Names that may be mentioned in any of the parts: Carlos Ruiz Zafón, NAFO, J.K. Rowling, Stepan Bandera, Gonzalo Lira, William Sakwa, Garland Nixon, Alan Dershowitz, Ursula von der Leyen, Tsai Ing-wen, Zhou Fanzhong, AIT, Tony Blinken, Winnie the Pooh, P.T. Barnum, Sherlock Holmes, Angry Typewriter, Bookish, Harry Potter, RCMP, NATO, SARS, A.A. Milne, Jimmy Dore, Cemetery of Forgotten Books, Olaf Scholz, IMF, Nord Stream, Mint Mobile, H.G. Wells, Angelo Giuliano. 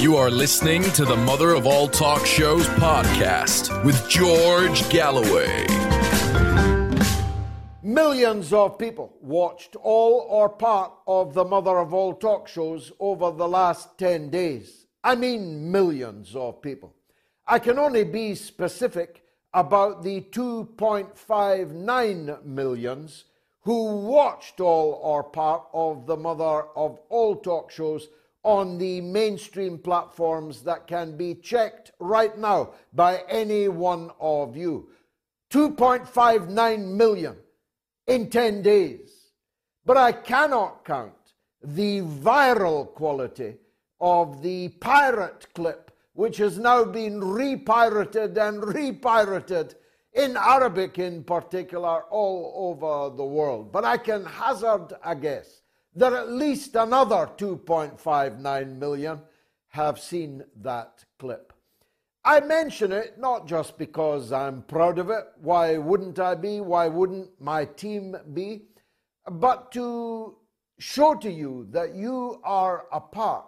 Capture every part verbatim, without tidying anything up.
You are listening to the Mother of All Talk Shows podcast with George Galloway. Millions of people watched all or part of the Mother of All Talk Shows over the last ten days. I mean millions of people. I can only be specific about the two point five nine millions who watched all or part of the Mother of All Talk Shows on the mainstream platforms that can be checked right now by any one of you. two point five nine million in ten days. But I cannot count the viral quality of the pirate clip, which has now been repirated and repirated in Arabic in particular all over the world. But I can hazard a guess that at least another two point five nine million have seen that clip. I mention it not just because I'm proud of it. Why wouldn't I be? Why wouldn't my team be? But to show to you that you are a part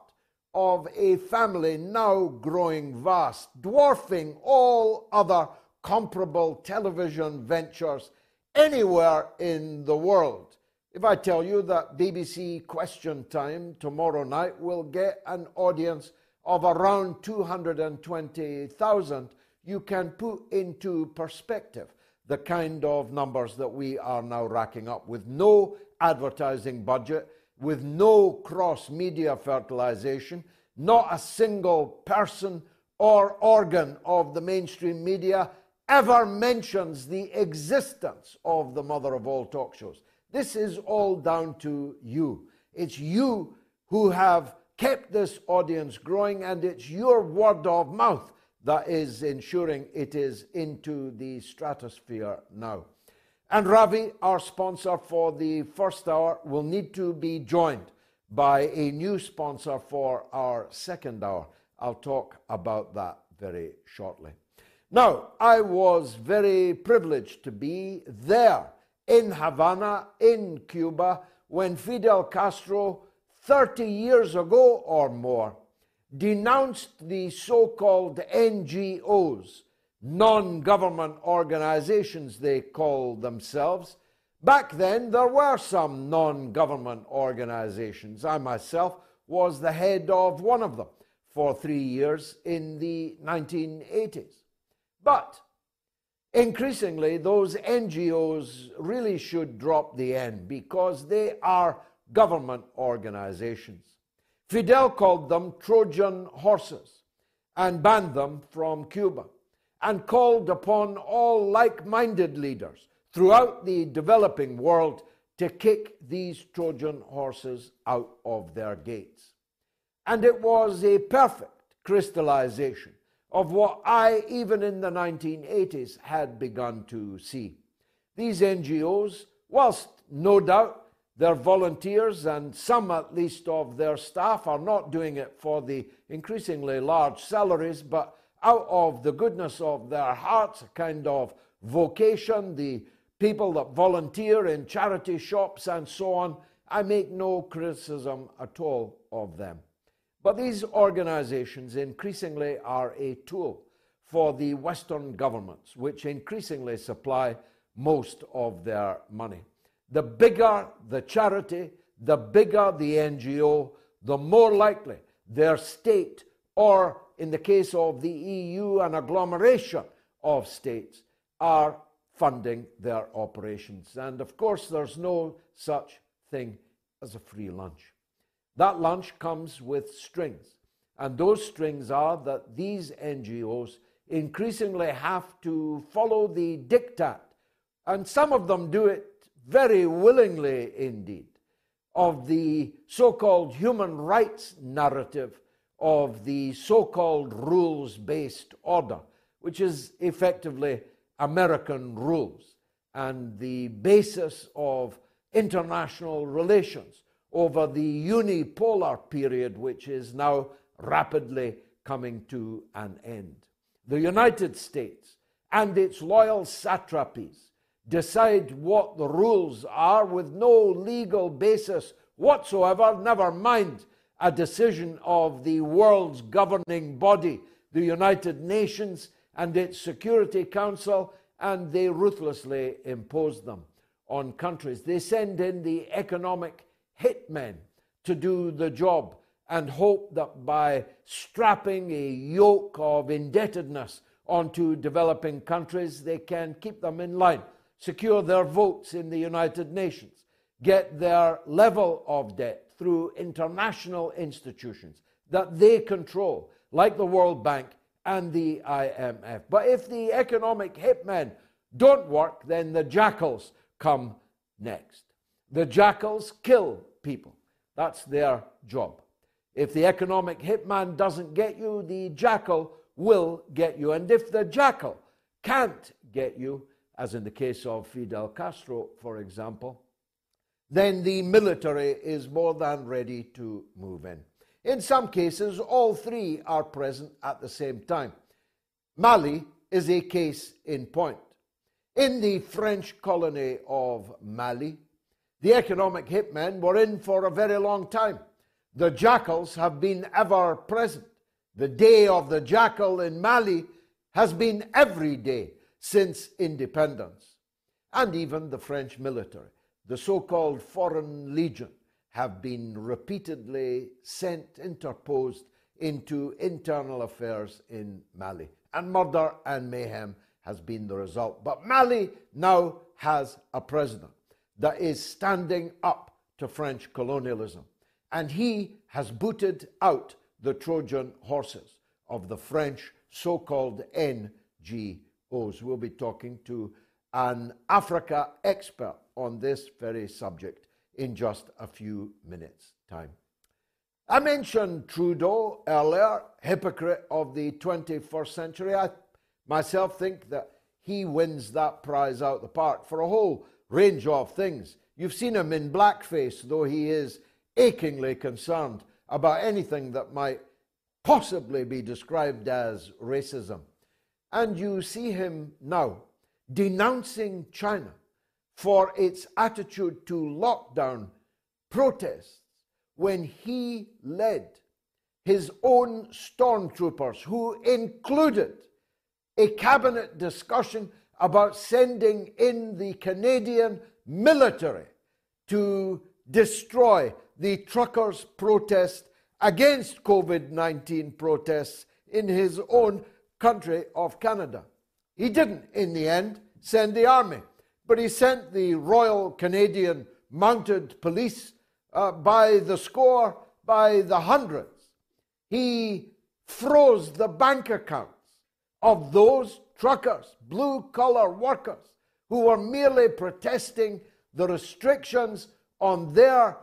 of a family now growing vast, dwarfing all other comparable television ventures anywhere in the world. If I tell you that B B C Question Time tomorrow night will get an audience of around two hundred twenty thousand, you can put into perspective the kind of numbers that we are now racking up with no advertising budget, with no cross-media fertilization, not a single person or organ of the mainstream media ever mentions the existence of the Mother of All Talk Shows. This is all down to you. It's you who have kept this audience growing, and it's your word of mouth that is ensuring it is into the stratosphere now. And Ravi, our sponsor for the first hour, will need to be joined by a new sponsor for our second hour. I'll talk about that very shortly. Now, I was very privileged to be there in Havana, in Cuba, when Fidel Castro, thirty years ago or more, denounced the so-called N G Os, non-government organizations they call themselves. Back then, there were some non-government organizations. I myself was the head of one of them for three years in the nineteen eighties. But increasingly, those N G Os really should drop the N because they are government organizations. Fidel called them Trojan horses and banned them from Cuba, and called upon all like-minded leaders throughout the developing world to kick these Trojan horses out of their gates. And it was a perfect crystallization of what I, even in the nineteen eighties, had begun to see. These N G Os, whilst no doubt their volunteers and some at least of their staff are not doing it for the increasingly large salaries, but out of the goodness of their hearts, a kind of vocation, the people that volunteer in charity shops and so on, I make no criticism at all of them. But these organizations increasingly are a tool for the Western governments, which increasingly supply most of their money. The bigger the charity, the bigger the N G O, the more likely their state, or in the case of the E U, an agglomeration of states, are funding their operations. And of course, there's no such thing as a free lunch. That lunch comes with strings, and those strings are that these N G Os increasingly have to follow the diktat, and some of them do it very willingly indeed, of the so-called human rights narrative of the so-called rules-based order, which is effectively American rules and the basis of international relations over the unipolar period, which is now rapidly coming to an end. The United States and its loyal satrapies decide what the rules are with no legal basis whatsoever, never mind a decision of the world's governing body, the United Nations and its Security Council, and they ruthlessly impose them on countries. They send in the economic hitmen to do the job and hope that by strapping a yoke of indebtedness onto developing countries, they can keep them in line, secure their votes in the United Nations, get their level of debt through international institutions that they control, like the World Bank and the I M F. But if the economic hitmen don't work, then the jackals come next. The jackals kill people. That's their job. If the economic hitman doesn't get you, the jackal will get you. And if the jackal can't get you, as in the case of Fidel Castro, for example, then the military is more than ready to move in. In some cases, all three are present at the same time. Mali is a case in point. In the French colony of Mali, the economic hitmen were in for a very long time. The jackals have been ever present. The day of the jackal in Mali has been every day since independence. And even the French military, the so-called Foreign Legion, have been repeatedly sent, interposed into internal affairs in Mali. And murder and mayhem has been the result. But Mali now has a president that is standing up to French colonialism. And he has booted out the Trojan horses of the French so-called N G Os. We'll be talking to an Africa expert on this very subject in just a few minutes' time. I mentioned Trudeau earlier, hypocrite of the twenty-first century. I myself think that he wins that prize out the park for a whole range of things. You've seen him in blackface, though he is achingly concerned about anything that might possibly be described as racism. And you see him now denouncing China for its attitude to lockdown protests when he led his own stormtroopers, who included a cabinet discussion about sending in the Canadian military to destroy the truckers' protest against COVID nineteen protests in his own country of Canada. He didn't, in the end, send the army, but he sent the Royal Canadian Mounted Police uh, by the score, by the hundreds. He froze the bank accounts of those truckers, blue-collar workers, who were merely protesting the restrictions on their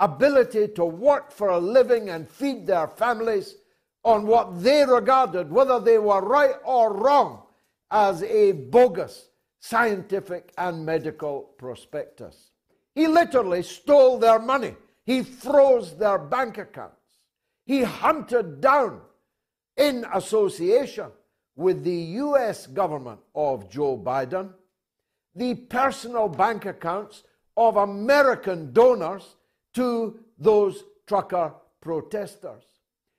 ability to work for a living and feed their families on what they regarded, whether they were right or wrong, as a bogus scientific and medical prospectus. He literally stole their money. He froze their bank accounts. He hunted down, in association with the U S government of Joe Biden, the personal bank accounts of American donors to those trucker protesters.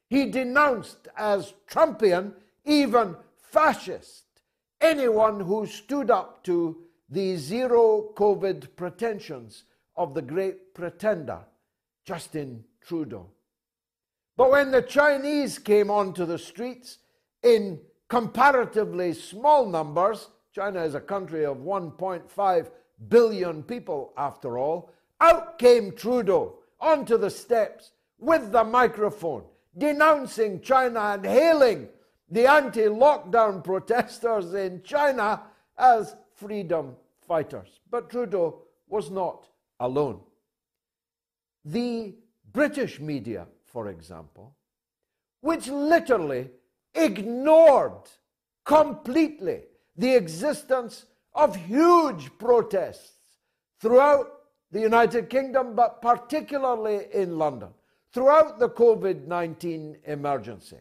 He denounced as Trumpian, even fascist, anyone who stood up to the zero COVID pretensions of the great pretender, Justin Trudeau. But when the Chinese came onto the streets in comparatively small numbers — China is a country of one point five billion people after all — out came Trudeau onto the steps with the microphone, denouncing China and hailing the anti-lockdown protesters in China as freedom fighters. But Trudeau was not alone. The British media, for example, which literally ignored completely the existence of huge protests throughout the United Kingdom, but particularly in London, throughout the COVID nineteen emergency,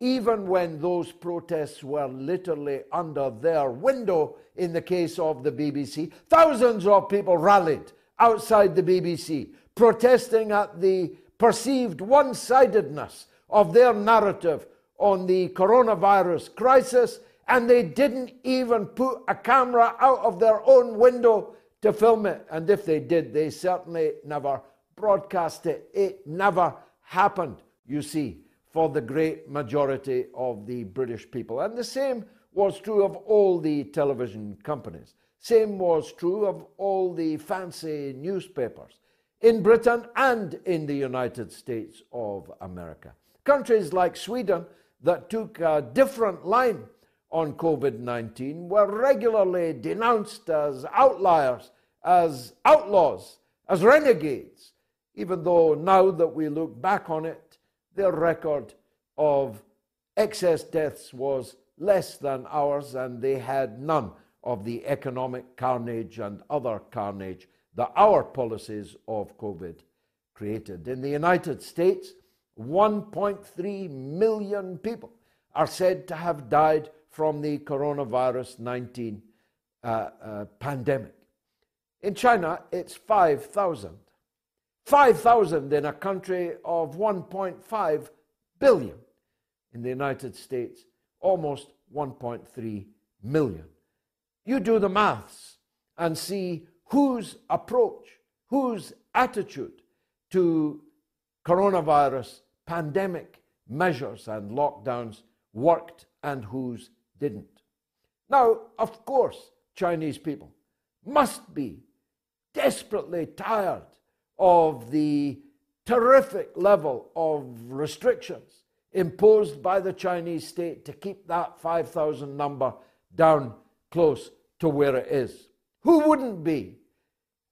even when those protests were literally under their window. In the case of the B B C, thousands of people rallied outside the B B C, protesting at the perceived one-sidedness of their narrative on the coronavirus crisis, and they didn't even put a camera out of their own window to film it. And if they did, they certainly never broadcast it. It never happened, you see, for the great majority of the British people. And the same was true of all the television companies. Same was true of all the fancy newspapers in Britain and in the United States of America. Countries like Sweden, that took a different line on COVID nineteen, were regularly denounced as outliers, as outlaws, as renegades, even though now that we look back on it, their record of excess deaths was less than ours, and they had none of the economic carnage and other carnage that our policies of COVID created. In the United States, one point three million people are said to have died from the coronavirus nineteen uh, uh, pandemic. In China, it's five thousand. five thousand in a country of one point five billion. In the United States, almost one point three million. You do the maths and see whose approach, whose attitude to coronavirus pandemic measures and lockdowns worked and whose didn't. Now, of course, Chinese people must be desperately tired of the terrific level of restrictions imposed by the Chinese state to keep that five thousand number down close to where it is. Who wouldn't be?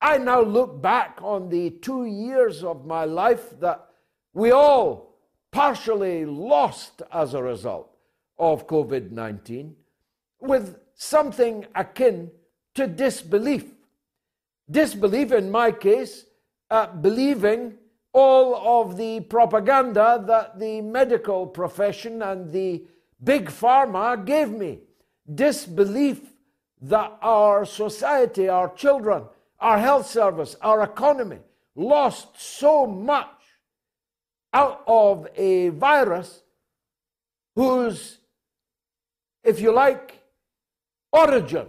I now look back on the two years of my life that we all partially lost as a result of COVID nineteen with something akin to disbelief. Disbelief, in my case, uh, believing all of the propaganda that the medical profession and the big pharma gave me. Disbelief that our society, our children, our health service, our economy lost so much out of a virus whose, if you like, origin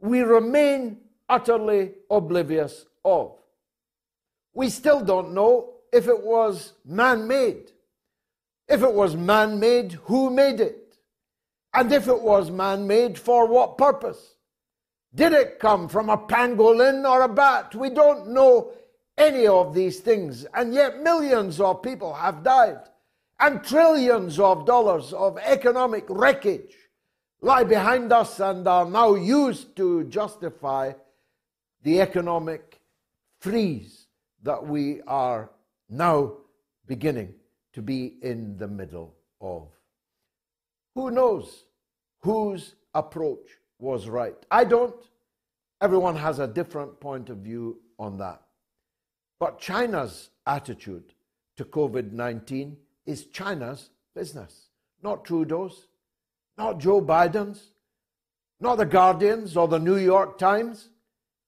we remain utterly oblivious of. We still don't know if it was man-made. If it was man-made, who made it? And if it was man-made, for what purpose? Did it come from a pangolin or a bat? We don't know any of these things, and yet millions of people have died, and trillions of dollars of economic wreckage lie behind us and are now used to justify the economic freeze that we are now beginning to be in the middle of. Who knows whose approach was right? I don't. Everyone has a different point of view on that. But China's attitude to COVID nineteen is China's business, not Trudeau's, not Joe Biden's, not The Guardian's or The New York Times.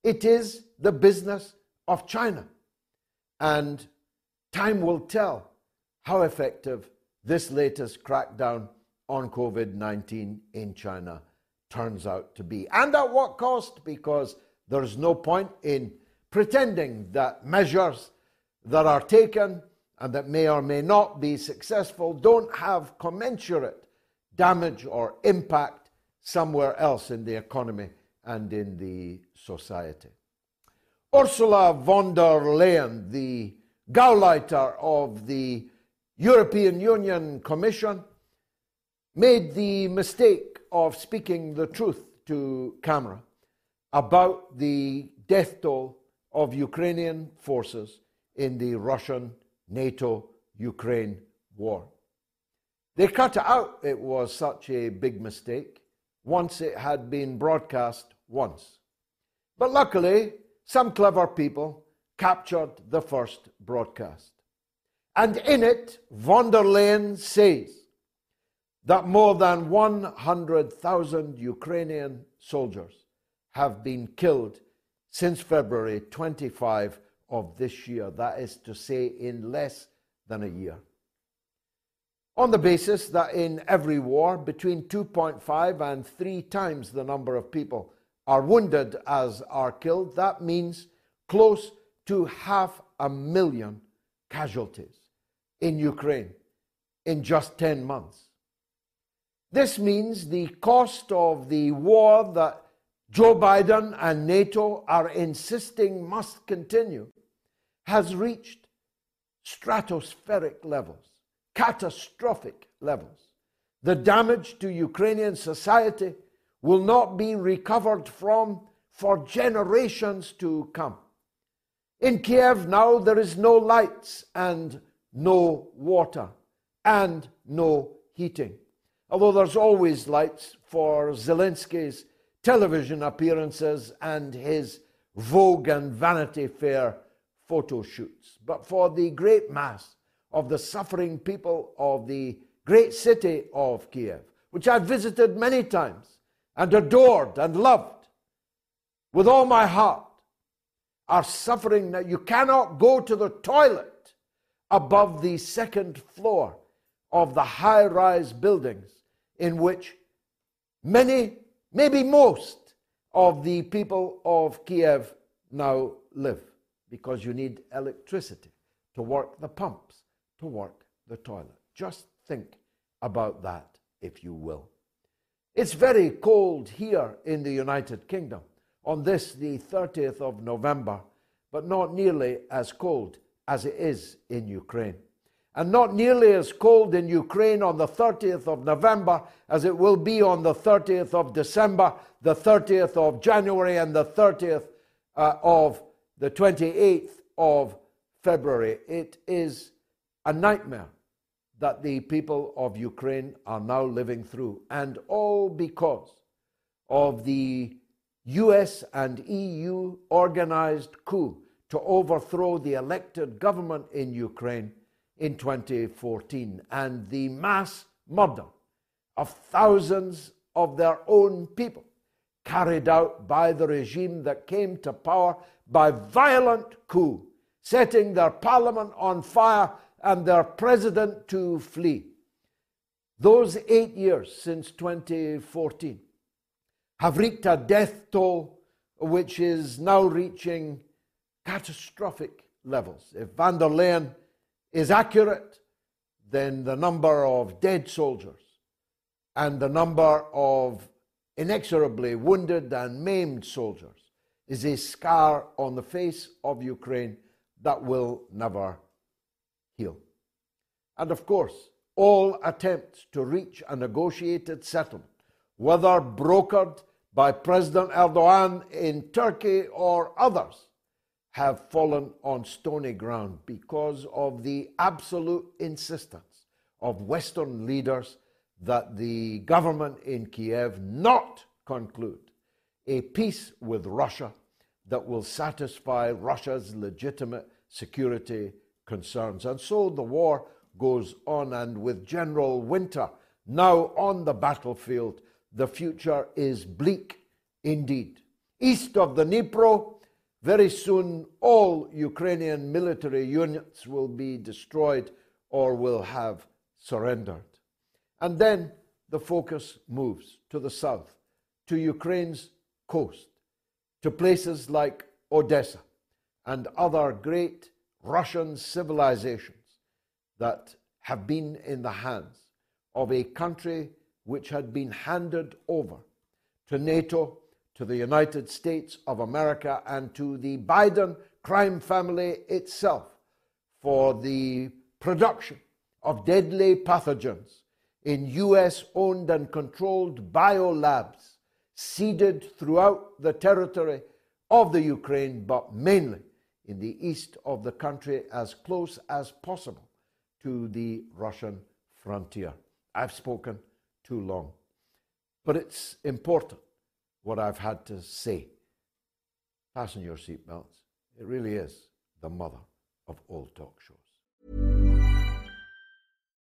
It is the business of China. And time will tell how effective this latest crackdown on COVID nineteen in China turns out to be. And at what cost? Because there's no point in pretending that measures that are taken and that may or may not be successful don't have commensurate damage or impact somewhere else in the economy and in the society. Ursula von der Leyen, the Gauleiter of the European Union Commission, made the mistake of speaking the truth to camera about the death toll of Ukrainian forces in the Russian NATO-Ukraine war. They cut out it was such a big mistake once it had been broadcast once. But luckily, some clever people captured the first broadcast. And in it, von der Leyen says that more than one hundred thousand Ukrainian soldiers have been killed since February twenty-fifth of this year. That is to say, in less than a year. On the basis that in every war, between two point five and three times the number of people are wounded as are killed, that means close to half a million casualties in Ukraine in just ten months. This means the cost of the war that Joe Biden and NATO are insisting must continue has reached stratospheric levels, catastrophic levels. The damage to Ukrainian society will not be recovered from for generations to come. In Kiev now there is no lights and no water and no heating, although there's always lights for Zelensky's television appearances and his Vogue and Vanity Fair photo shoots. But for the great mass of the suffering people of the great city of Kiev, which I've visited many times and adored and loved with all my heart, are suffering that you cannot go to the toilet above the second floor of the high-rise buildings in which many, maybe most, of the people of Kiev now live, because you need electricity to work the pumps, to work the toilet. Just think about that, if you will. It's very cold here in the United Kingdom on this, the thirtieth of November, but not nearly as cold as it is in Ukraine. And not nearly as cold in Ukraine on the thirtieth of November as it will be on the thirtieth of December, the thirtieth of January, and the thirtieth uh, of the twenty-eighth of February. It is a nightmare that the people of Ukraine are now living through, and all because of the U S and E U organized coup to overthrow the elected government in Ukraine in twenty fourteen, and the mass murder of thousands of their own people carried out by the regime that came to power by violent coup, setting their parliament on fire and their president to flee. Those eight years since twenty fourteen have wreaked a death toll which is now reaching catastrophic levels. If von der Leyen is accurate, then the number of dead soldiers and the number of inexorably wounded and maimed soldiers is a scar on the face of Ukraine that will never heal. And of course, all attempts to reach a negotiated settlement, whether brokered by President Erdogan in Turkey or others, have fallen on stony ground because of the absolute insistence of Western leaders that the government in Kiev not conclude a peace with Russia that will satisfy Russia's legitimate security concerns. And so the war goes on, and with General Winter now on the battlefield, the future is bleak indeed. East of the Dnipro, very soon, all Ukrainian military units will be destroyed or will have surrendered. And then the focus moves to the south, to Ukraine's coast, to places like Odessa and other great Russian civilizations that have been in the hands of a country which had been handed over to NATO, to the United States of America, and to the Biden crime family itself for the production of deadly pathogens in U S owned and controlled biolabs seeded throughout the territory of the Ukraine, but mainly in the east of the country as close as possible to the Russian frontier. I've spoken too long, but it's important what I've had to say. Fasten your seatbelts. It really is the mother of all talk shows.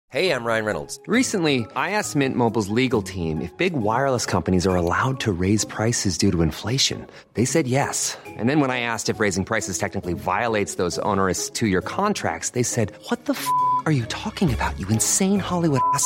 Hey, I'm Ryan Reynolds. Recently, I asked Mint Mobile's legal team if big wireless companies are allowed to raise prices due to inflation. They said yes. And then when I asked if raising prices technically violates those onerous two-year contracts, they said, "What the f*** are you talking about, you insane Hollywood ass!"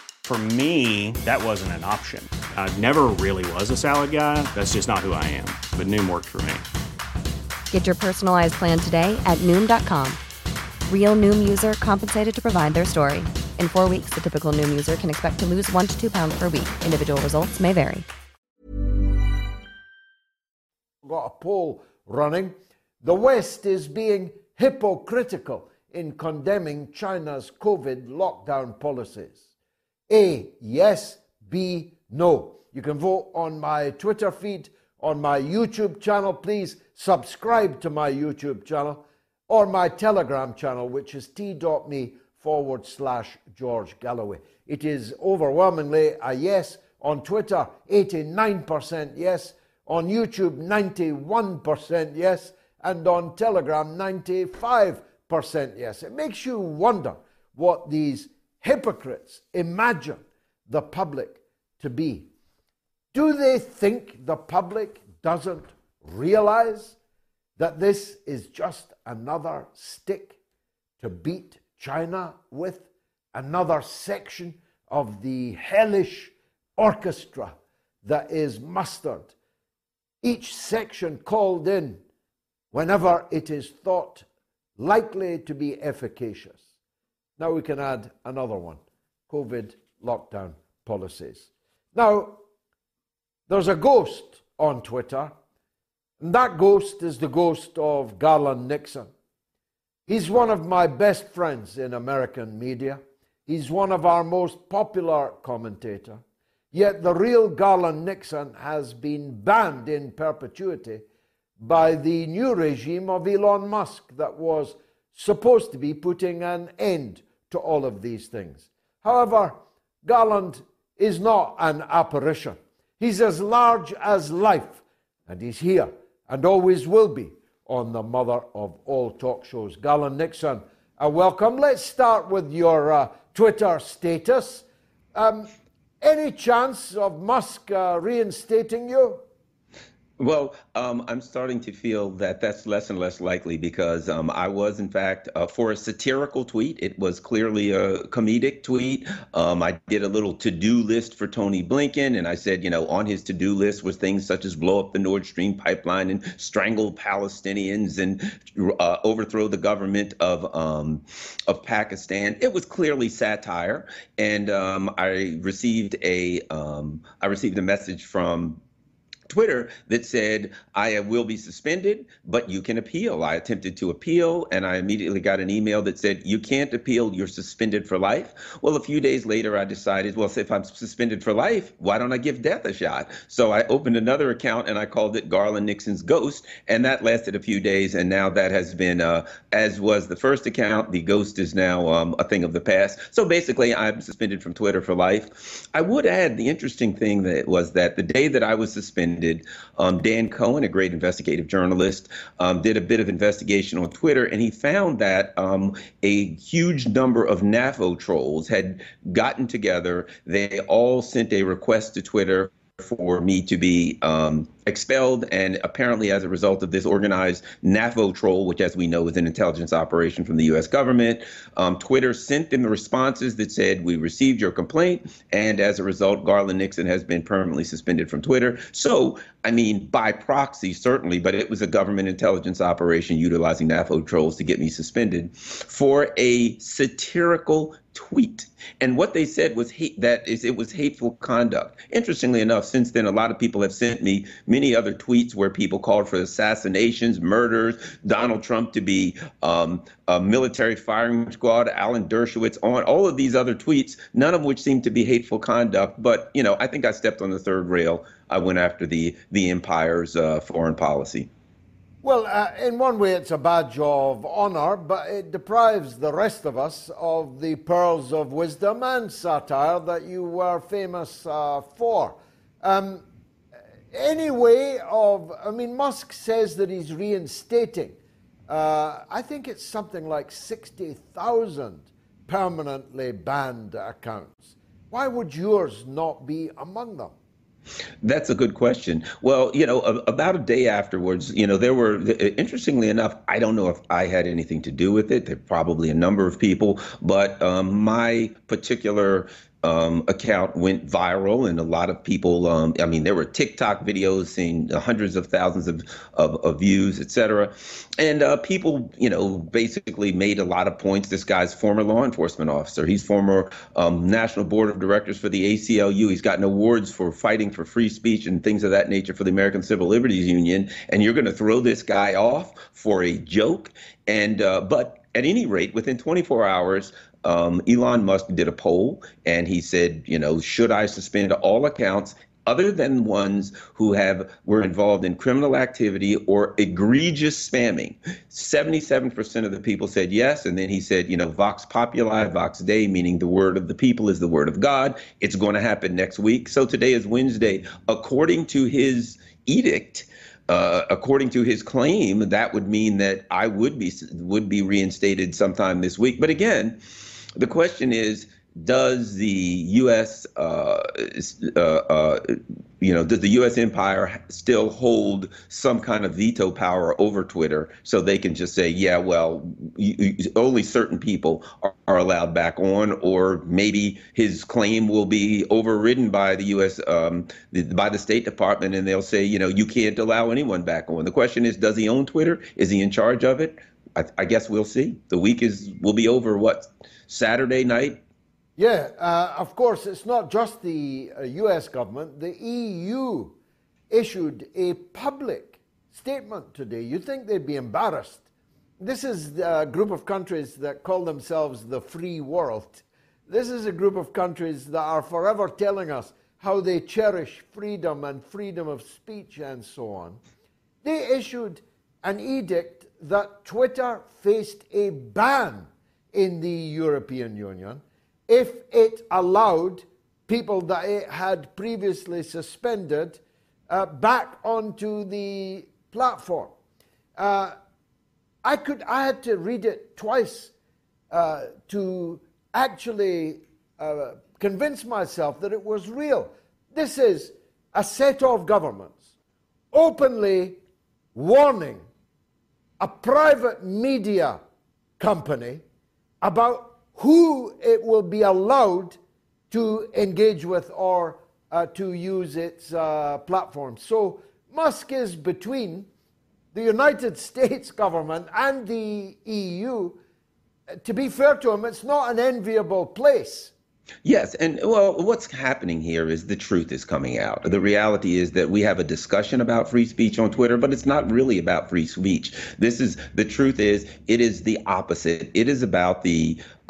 For me, that wasn't an option. I never really was a salad guy. That's just not who I am. But Noom worked for me. Get your personalized plan today at noom dot com. Real Noom user compensated to provide their story. In four weeks, the typical Noom user can expect to lose one to two pounds per week. Individual results may vary. Got a poll running. The West is being hypocritical in condemning China's COVID lockdown policies. A, yes. B, no. You can vote on my Twitter feed, on my YouTube channel. Please subscribe to my YouTube channel or my Telegram channel, which is t.me forward slash George Galloway. It is overwhelmingly a yes. On Twitter, eighty-nine percent yes. On YouTube, ninety-one percent yes. And on Telegram, ninety-five percent yes. It makes you wonder what these hypocrites imagine the public to be. Do they think the public doesn't realize that this is just another stick to beat China with? Another section of the hellish orchestra that is mustered, each section called in whenever it is thought likely to be efficacious. Now we can add another one, COVID lockdown policies. Now, there's a ghost on Twitter, and that ghost is the ghost of Garland Nixon. He's one of my best friends in American media. He's one of our most popular commentators. Yet the real Garland Nixon has been banned in perpetuity by the new regime of Elon Musk that was supposed to be putting an end to all of these things. However, Garland is not an apparition. He's as large as life, and he's here and always will be on the mother of all talk shows. Garland Nixon, a welcome. Let's start with your uh, Twitter status. Um, any chance of Musk uh, reinstating you? Well, um, I'm starting to feel that that's less and less likely because um, I was, in fact, uh, for a satirical tweet. It was clearly a comedic tweet. Um, I did a little to-do list for Tony Blinken, and I said, you know, on his to-do list was things such as blow up the Nord Stream pipeline and strangle Palestinians and uh, overthrow the government of um, of Pakistan. It was clearly satire, and um, I received a um, I received a message from Twitter that said, I will be suspended, but you can appeal. I attempted to appeal, and I immediately got an email that said, you can't appeal, you're suspended for life. Well, a few days later, I decided, well, if I'm suspended for life, why don't I give death a shot? So I opened another account, and I called it Garland Nixon's Ghost, and that lasted a few days, and now that has been, uh, as was the first account, the ghost is now um, a thing of the past. So basically, I'm suspended from Twitter for life. I would add the interesting thing that was that the day that I was suspended, Um, Dan Cohen, a great investigative journalist, um, did a bit of investigation on Twitter, and he found that um, a huge number of NAFO trolls had gotten together. They all sent a request to Twitter for me to be um, expelled, and apparently as a result of this organized NAFO troll, which as we know is an intelligence operation from the U S government, um, Twitter sent them the responses that said, we received your complaint, and as a result, Garland Nixon has been permanently suspended from Twitter. So, I mean, by proxy, certainly, but it was a government intelligence operation utilizing NAFO trolls to get me suspended for a satirical tweet. And what they said was hate, that is, it was hateful conduct. Interestingly enough, since then, a lot of people have sent me many other tweets where people called for assassinations, murders, Donald Trump to be um, a military firing squad, Alan Dershowitz, on all of these other tweets, none of which seem to be hateful conduct. But, you know, I think I stepped on the third rail. I went after the the empire's uh, foreign policy. Well, uh, in one way, it's a badge of honor, but it deprives the rest of us of the pearls of wisdom and satire that you were famous uh, for. Um, any way of, I mean, Musk says that he's reinstating, uh, I think it's something like sixty thousand permanently banned accounts. Why would yours not be among them? That's a good question. Well, you know, a, about a day afterwards, you know, there were, interestingly enough, I don't know if I had anything to do with it. There probably a number of people, but um, my particular Um, account went viral, and a lot of people, um, I mean, there were TikTok videos seeing hundreds of thousands of, of, of views, et cetera. And uh, people, you know, basically made a lot of points. This guy's former law enforcement officer. He's former um, National Board of Directors for the A C L U. He's gotten awards for fighting for free speech and things of that nature for the American Civil Liberties Union. And you're going to throw this guy off for a joke. And uh, but at any rate, within twenty-four hours, Um, Elon Musk did a poll, and he said, you know, should I suspend all accounts other than ones who have were involved in criminal activity or egregious spamming? seventy-seven percent of the people said yes. And then he said, you know, vox populi, vox dei, meaning the word of the people is the word of God. It's going to happen next week. So today is Wednesday. According to his edict, Uh, according to his claim, that would mean that I would be would be reinstated sometime this week. But again, the question is, does the U S Uh, uh, uh, you know, does the U S empire still hold some kind of veto power over Twitter, so they can just say, yeah, well, you, you, only certain people are, are allowed back on, or maybe his claim will be overridden by the U S um, the, by the State Department, and they'll say, you know, you can't allow anyone back on. The question is, does he own Twitter? Is he in charge of it? I, I guess we'll see. The week is will be over, what, Saturday night? Yeah, uh, of course, it's not just the uh, U S government. The E U issued a public statement today. You'd think they'd be embarrassed. This is a group of countries that call themselves the free world. This is a group of countries that are forever telling us how they cherish freedom and freedom of speech and so on. They issued an edict that Twitter faced a ban in the European Union if it allowed people that it had previously suspended uh, back onto the platform. Uh, I could, I had to read it twice uh, to actually uh, convince myself that it was real. This is a set of governments openly warning a private media company about who it will be allowed to engage with or uh, to use its uh, platform. So Musk is between the United States government and the E U. To be fair to him, it's not an enviable place. Yes. And well, what's happening here is the truth is coming out. The reality is that we have a discussion about free speech on Twitter, but it's not really about free speech. This is the truth is it is the opposite. It is about the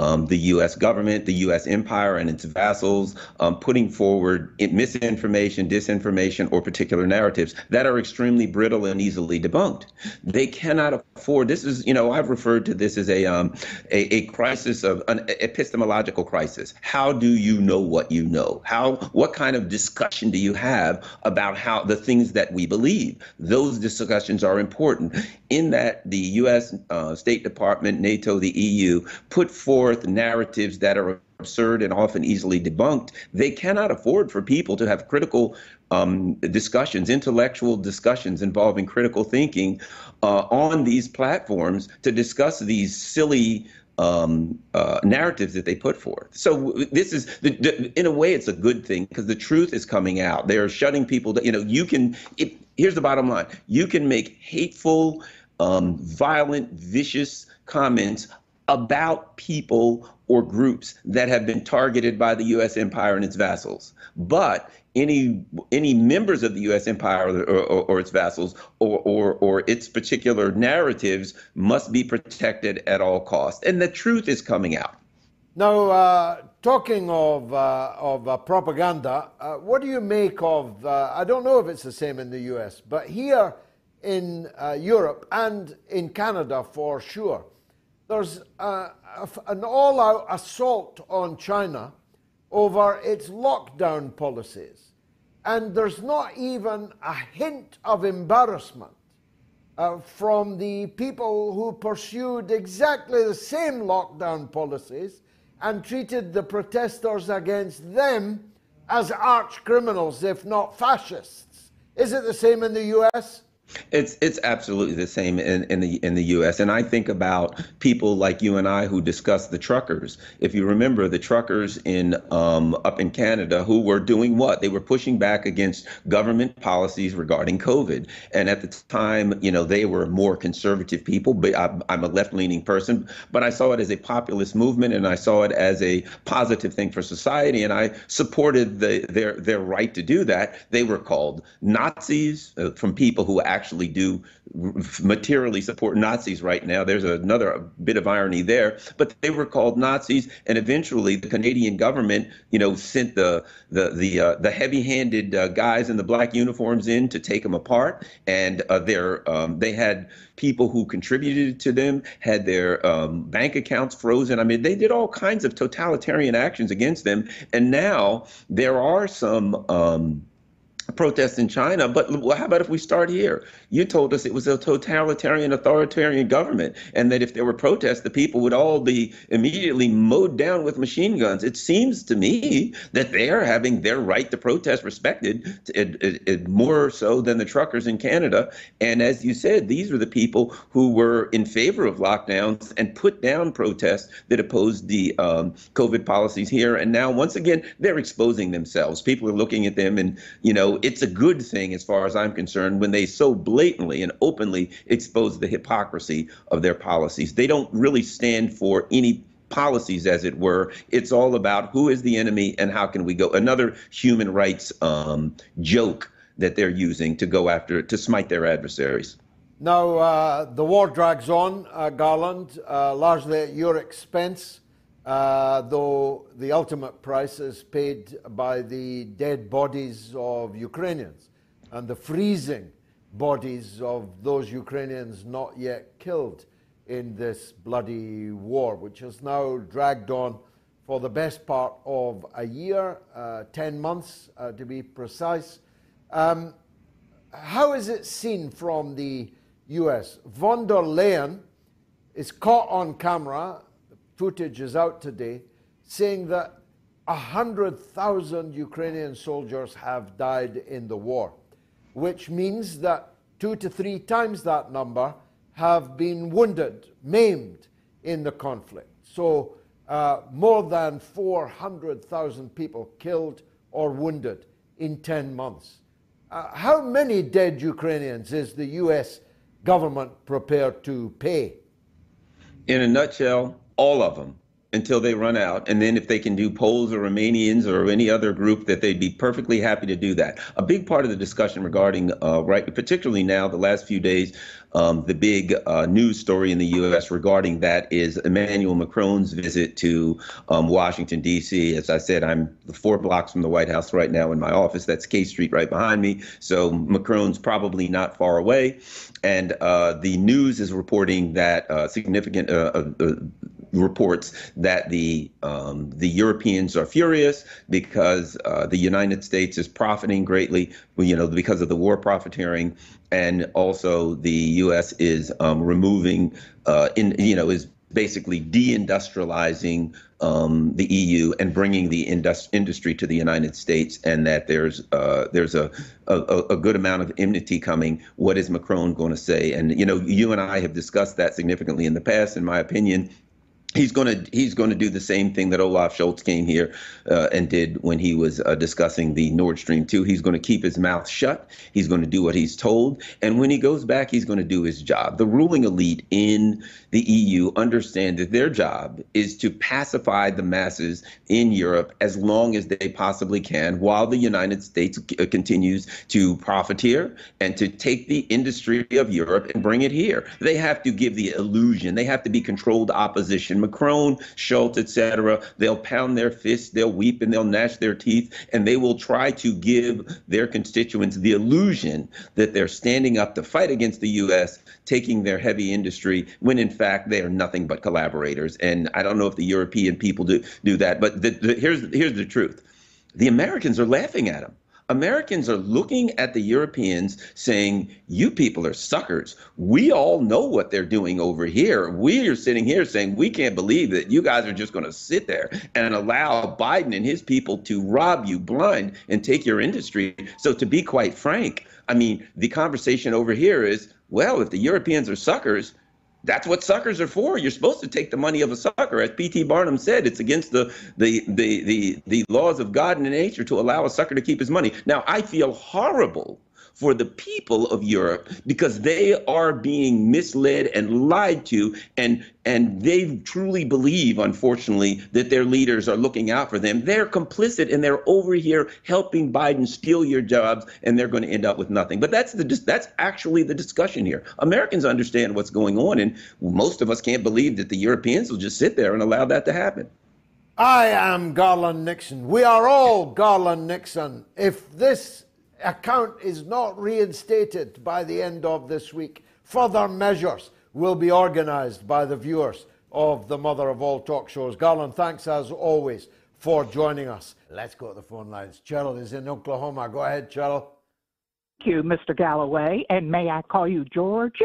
Um, the U S government, the U S empire and its vassals um, putting forward misinformation, disinformation, or particular narratives that are extremely brittle and easily debunked. They cannot afford, this is, you know, I've referred to this as a, um, a, a crisis of an epistemological crisis. How do you know what you know? How, what kind of discussion do you have about how the things that we believe? Those discussions are important in that the U S uh, State Department, NATO, the E U put forward narratives that are absurd and often easily debunked. They cannot afford for people to have critical um, discussions, intellectual discussions involving critical thinking uh, on these platforms to discuss these silly um, uh, narratives that they put forth. So this is, the, the, in a way, it's a good thing because the truth is coming out. They are shutting people down. You know, you can, it, here's the bottom line, you can make hateful, um, violent, vicious comments about people or groups that have been targeted by the U S empire and its vassals. But any any members of the U S empire or, or, or its vassals or, or, or its particular narratives must be protected at all costs. And the truth is coming out. Now, uh, talking of uh, of uh, propaganda, uh, what do you make of, uh, I don't know if it's the same in the U S, but here in uh, Europe and in Canada for sure, there's uh, an all-out assault on China over its lockdown policies. And there's not even a hint of embarrassment uh, from the people who pursued exactly the same lockdown policies and treated the protesters against them as arch criminals, if not fascists. Is it the same in the U S? It's it's absolutely the same in, in the in the U S. And I think about people like you and I who discuss the truckers. If you remember the truckers in um, up in Canada who were doing what? They were pushing back against government policies regarding COVID. And at the time, you know, they were more conservative people. But I'm, I'm a left-leaning person. But I saw it as a populist movement, and I saw it as a positive thing for society. And I supported the, their their right to do that. They were called Nazis uh, from people who actually actually do materially support Nazis right now. There's another bit of irony there, but they were called Nazis, and eventually the Canadian government, you know, sent the the the uh, the heavy-handed uh, guys in the black uniforms in to take them apart, and uh, their um, they had people who contributed to them, had their um, bank accounts frozen. I mean, they did all kinds of totalitarian actions against them, and now there are some. Um, protests in China, but how about if we start here? You told us it was a totalitarian, authoritarian government, and that if there were protests, the people would all be immediately mowed down with machine guns. It seems to me that they are having their right to protest respected it, it, it, more so than the truckers in Canada. And as you said, these were the people who were in favor of lockdowns and put down protests that opposed the um, COVID policies here. And now, once again, they're exposing themselves. People are looking at them and, you know, it's a good thing, as far as I'm concerned, when they so blatantly and openly expose the hypocrisy of their policies. They don't really stand for any policies, as it were. It's all about who is the enemy and how can we go. Another human rights um, joke that they're using to go after, to smite their adversaries. Now, uh, the war drags on, uh, Garland, uh, largely at your expense, Uh, though the ultimate price is paid by the dead bodies of Ukrainians and the freezing bodies of those Ukrainians not yet killed in this bloody war, which has now dragged on for the best part of a year, uh, ten months uh, to be precise. Um, how is it seen from the U S? Von der Leyen is caught on camera, footage is out today, saying that one hundred thousand Ukrainian soldiers have died in the war, which means that two to three times that number have been wounded, maimed in the conflict. So uh, more than four hundred thousand people killed or wounded in ten months. Uh, how many dead Ukrainians is the U S government prepared to pay? In a nutshell, all of them until they run out. And then if they can do Poles or Romanians or any other group, that they'd be perfectly happy to do that. A big part of the discussion regarding, uh, right, particularly now, the last few days, um, the big uh, news story in the U S regarding that is Emmanuel Macron's visit to um, Washington, D C As I said, I'm four blocks from the White House right now in my office. That's K Street right behind me. So Macron's probably not far away. And uh, the news is reporting that uh, significant uh, uh, reports that the um, the Europeans are furious because uh, the United States is profiting greatly, you know, because of the war profiteering, and also the U S is um, removing, uh, in you know, is basically deindustrializing um, the E U and bringing the industri- industry to the United States, and that there's uh, there's a, a a good amount of enmity coming. What is Macron going to say? And you know, you and I have discussed that significantly in the past, in my opinion. He's going to he's going to do the same thing that Olaf Scholz came here uh, and did when he was uh, discussing the Nord Stream two. He's going to keep his mouth shut. He's going to do what he's told. And when he goes back, he's going to do his job. The ruling elite in the E U understand that their job is to pacify the masses in Europe as long as they possibly can, while the United States c- continues to profiteer and to take the industry of Europe and bring it here. They have to give the illusion. They have to be controlled opposition. Macron, Schultz, et cetera, they'll pound their fists, they'll weep, and they'll gnash their teeth, and they will try to give their constituents the illusion that they're standing up to fight against the U S, taking their heavy industry, when in fact they are nothing but collaborators. And I don't know if the European people do, do that, but the, the, here's, here's the truth. The Americans are laughing at them. Americans are looking at the Europeans saying, you people are suckers. We all know what they're doing over here. We are sitting here saying, we can't believe that you guys are just going to sit there and allow Biden and his people to rob you blind and take your industry. So to be quite frank, I mean, the conversation over here is, well, if the Europeans are suckers, that's what suckers are for. You're supposed to take the money of a sucker. As P T Barnum said, it's against the the the the, the laws of God and nature to allow a sucker to keep his money. Now, I feel horrible for the people of Europe because they are being misled and lied to, and and they truly believe, unfortunately, that their leaders are looking out for them. They're complicit and they're over here helping Biden steal your jobs, and they're going to end up with nothing. But that's the that's actually the discussion here. Americans understand what's going on, and most of us can't believe that the Europeans will just sit there and allow that to happen. I am Garland Nixon. We are all Garland Nixon. If this account is not reinstated by the end of this week, further measures will be organised by the viewers of the mother of all talk shows. Garland, thanks as always for joining us. Let's go to the phone lines. Cheryl is in Oklahoma. Go ahead, Cheryl. Thank you, Mister Galloway, and may I call you George?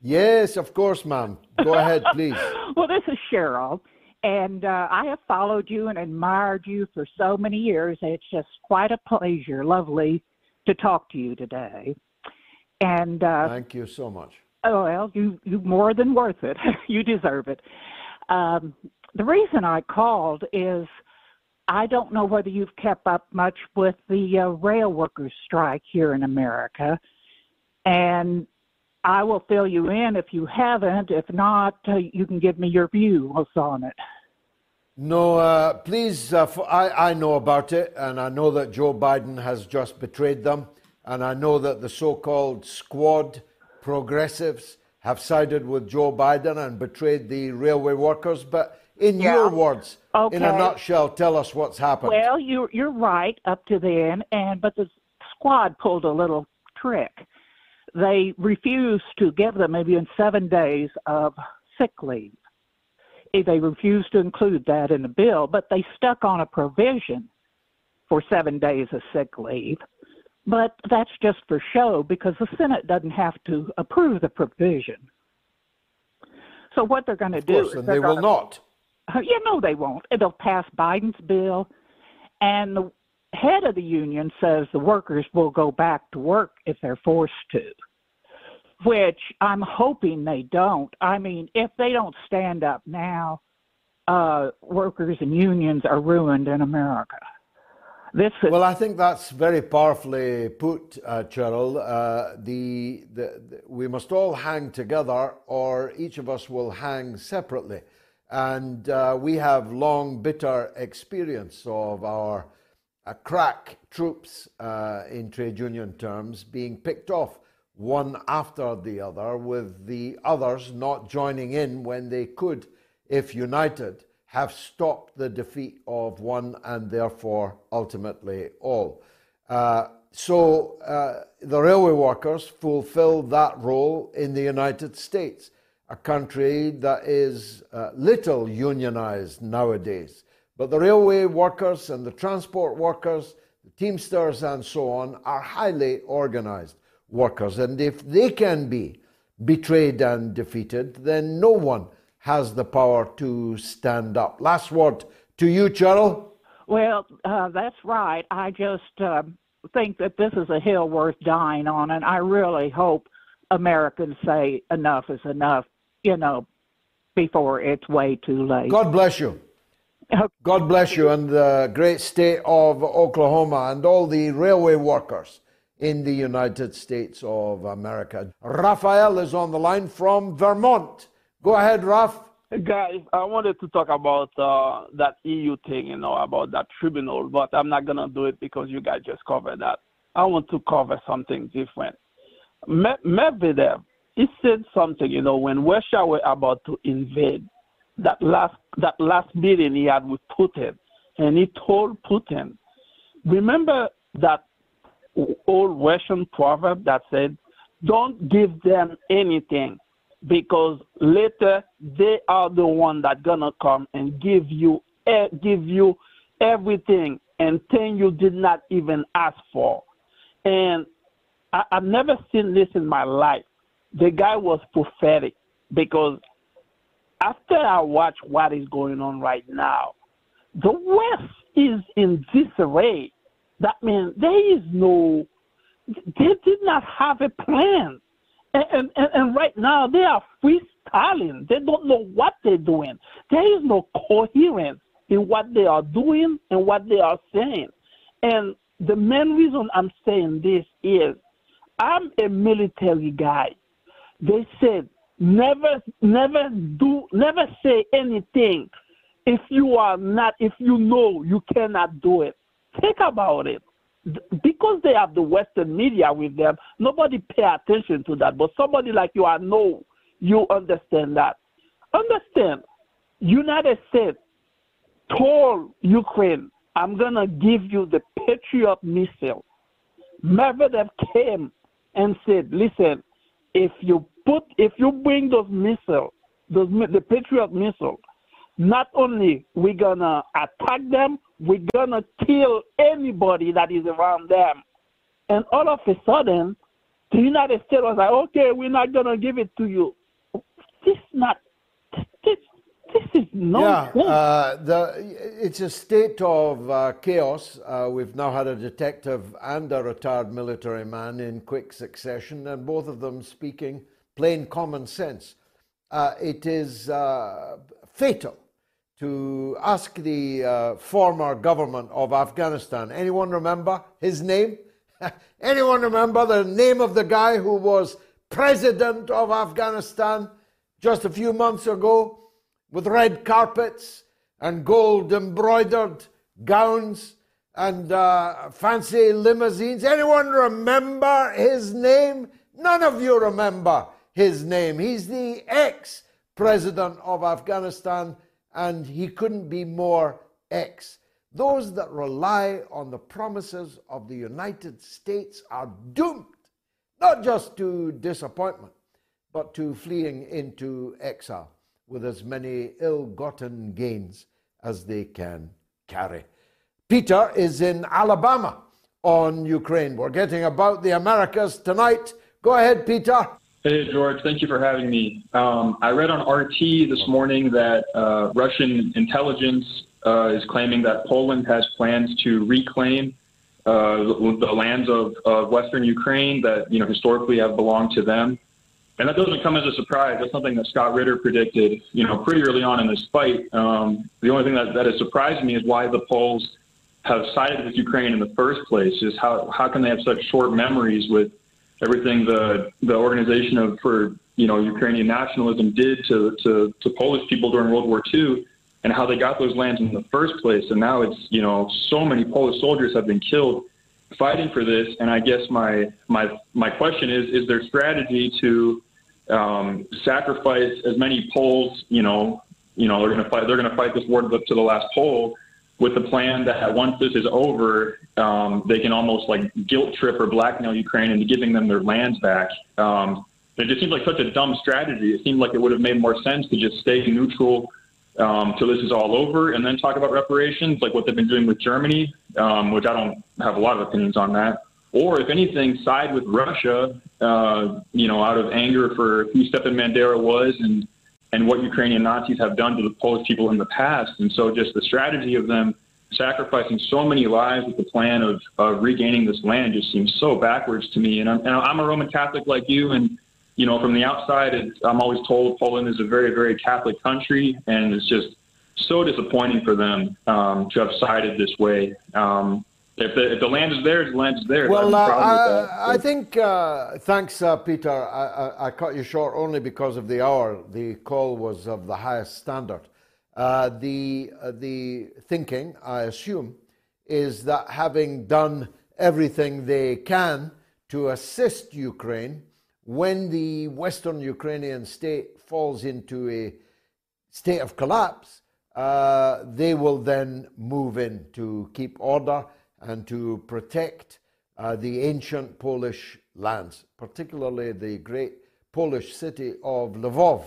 Yes, of course, ma'am. Go ahead, please. Well, this is Cheryl, and uh, I have followed you and admired you for so many years. It's just quite a pleasure, lovely, to talk to you today. And uh, thank you so much. Oh, well, you, you more than worth it. You deserve it. Um, the reason I called is I don't know whether you've kept up much with the uh, rail workers strike here in America. And I will fill you in if you haven't. If not, uh, you can give me your views on it. No, uh, please, uh, for, I, I know about it, and I know that Joe Biden has just betrayed them, and I know that the so-called squad progressives have sided with Joe Biden and betrayed the railway workers, but in yeah. your words, okay. in a nutshell, tell us what's happened. Well, you're, you're right up to then, and but the squad pulled a little trick. They refused to give them maybe in seven days of sick leave. They refused to include that in the bill, but they stuck on a provision for seven days of sick leave. But that's just for show because the Senate doesn't have to approve the provision. So what they're going to do is they will not. Yeah, no, they won't. It'll pass Biden's bill, and the head of the union says the workers will go back to work if they're forced to, which I'm hoping they don't. I mean, if they don't stand up now, uh, workers and unions are ruined in America. This is- well, I think that's very powerfully put, uh, Cheryl. Uh, the, the, the, we must all hang together, or each of us will hang separately. And uh, we have long, bitter experience of our uh, crack troops, uh, in trade union terms, being picked off one after the other, with the others not joining in when they could, if united, have stopped the defeat of one and therefore ultimately all. Uh, so uh, the railway workers fulfill that role in the United States, a country that is uh, little unionized nowadays. But the railway workers and the transport workers, the Teamsters and so on, are highly organized workers, and if they can be betrayed and defeated, then no one has the power to stand up. Last word to you, Cheryl. Well, uh, that's right. I just uh, think that this is a hill worth dying on, and I really hope Americans say enough is enough. You know, before it's way too late. God bless you. God bless you and the great state of Oklahoma and all the railway workers in the United States of America. Raphael is on the line from Vermont. Go ahead, Raph. Guys, I wanted to talk about uh, that E U thing, you know, about that tribunal, but I'm not going to do it because you guys just covered that. I want to cover something different. Medvedev, he said something, you know, when Russia were about to invade, that last that last meeting he had with Putin, and he told Putin, remember that old Russian proverb that said, don't give them anything, because later they are the one that gonna come and give you give you everything and thing you did not even ask for. And I, I've never seen this in my life. The guy was prophetic, because after I watch what is going on right now, the West is in disarray. That means there is no, they did not have a plan. And, and, and right now they are freestyling. They don't know what they're doing. There is no coherence in what they are doing and what they are saying. And the main reason I'm saying this is I'm a military guy. They said, Never, never do, never say anything if you are not, if you know you cannot do it. Think about it. Because they have the Western media with them, nobody pay attention to that. But somebody like you, I know you understand that. Understand, United States told Ukraine, I'm going to give you the Patriot missile. Medvedev came and said, listen, if you But if you bring those missiles, those, the Patriot missile, not only we're going to attack them, we're going to kill anybody that is around them. And all of a sudden, the United States was like, okay, we're not going to give it to you. This not, this, this is nonsense. Yeah, uh, the, it's a state of uh, chaos. Uh, we've now had a detective and a retired military man in quick succession, and both of them speaking plain common sense. Uh, it is uh, fatal to ask the uh, former government of Afghanistan. Anyone remember his name? Anyone remember the name of the guy who was president of Afghanistan just a few months ago, with red carpets and gold embroidered gowns and uh, fancy limousines? Anyone remember his name? None of you remember his name. He's the ex-president of Afghanistan, and he couldn't be more ex. Those that rely on the promises of the United States are doomed, not just to disappointment, but to fleeing into exile with as many ill-gotten gains as they can carry. Peter is in Alabama on Ukraine. We're getting about the Americas tonight. Go ahead, Peter. Hey, George. Thank you for having me. Um, I read on R T this morning that uh, Russian intelligence uh, is claiming that Poland has plans to reclaim uh, the lands of, of Western Ukraine that, you know, historically have belonged to them. And that doesn't come as a surprise. That's something that Scott Ritter predicted, you know, pretty early on in this fight. Um, the only thing that, that has surprised me is why the Poles have sided with Ukraine in the first place. Is how, how can they have such short memories with everything the the organization of for you know Ukrainian nationalism did to, to to Polish people during World War Two, and how they got those lands in the first place. And now it's, you know, so many Polish soldiers have been killed fighting for this. And I guess my my my question is is their strategy to um, sacrifice as many Poles? You know you know they're going to fight they're going to fight this war to the last Pole, with the plan that once this is over, um, they can almost like guilt trip or blackmail Ukraine into giving them their lands back. Um, it just seems like such a dumb strategy. It seemed like it would have made more sense to just stay neutral um, till this is all over, and then talk about reparations, like what they've been doing with Germany, um, which I don't have a lot of opinions on that. Or if anything, side with Russia, uh, you know, out of anger for who Stepan Bandera was and and what Ukrainian Nazis have done to the Polish people in the past. And so just the strategy of them sacrificing so many lives with the plan of uh, regaining this land just seems so backwards to me. And I'm, and I'm a Roman Catholic like you, and you know, from the outside, it's, I'm always told Poland is a very, very Catholic country, and it's just so disappointing for them um, to have sided this way. Um, if, the, if the land is theirs, the land is theirs. Well, I, uh, I, I think, uh, thanks, uh, Peter. I, I, I cut you short only because of the hour. The call was of the highest standard. Uh, the uh, the thinking, I assume, is that having done everything they can to assist Ukraine, when the Western Ukrainian state falls into a state of collapse, uh, they will then move in to keep order and to protect uh, the ancient Polish lands, particularly the great Polish city of Lvov,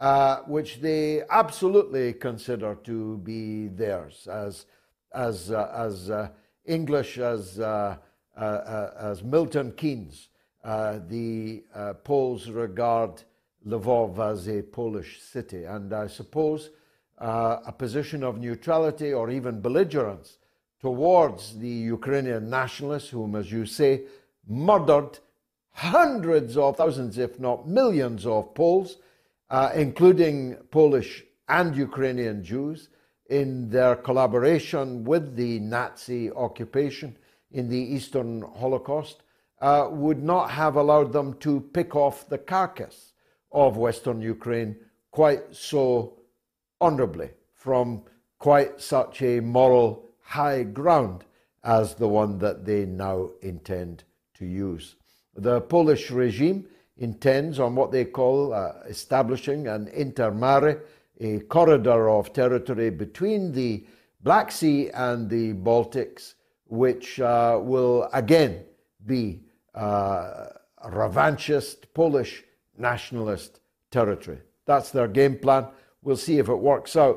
uh, which they absolutely consider to be theirs, as as uh, as uh, English as uh, uh, uh, as Milton Keynes. Uh, the uh, Poles regard Lvov as a Polish city, and I suppose uh, a position of neutrality or even belligerence towards the Ukrainian nationalists, whom, as you say, murdered hundreds of thousands, if not millions, of Poles, uh, including Polish and Ukrainian Jews, in their collaboration with the Nazi occupation in the Eastern Holocaust. Uh, would not have allowed them to pick off the carcass of Western Ukraine quite so honorably from quite such a moral high ground as the one that they now intend to use. The Polish regime intends on what they call uh, establishing an intermare, a corridor of territory between the Black Sea and the Baltics, which uh, will again be Uh, revanchist, Polish nationalist territory. That's their game plan. We'll see if it works out.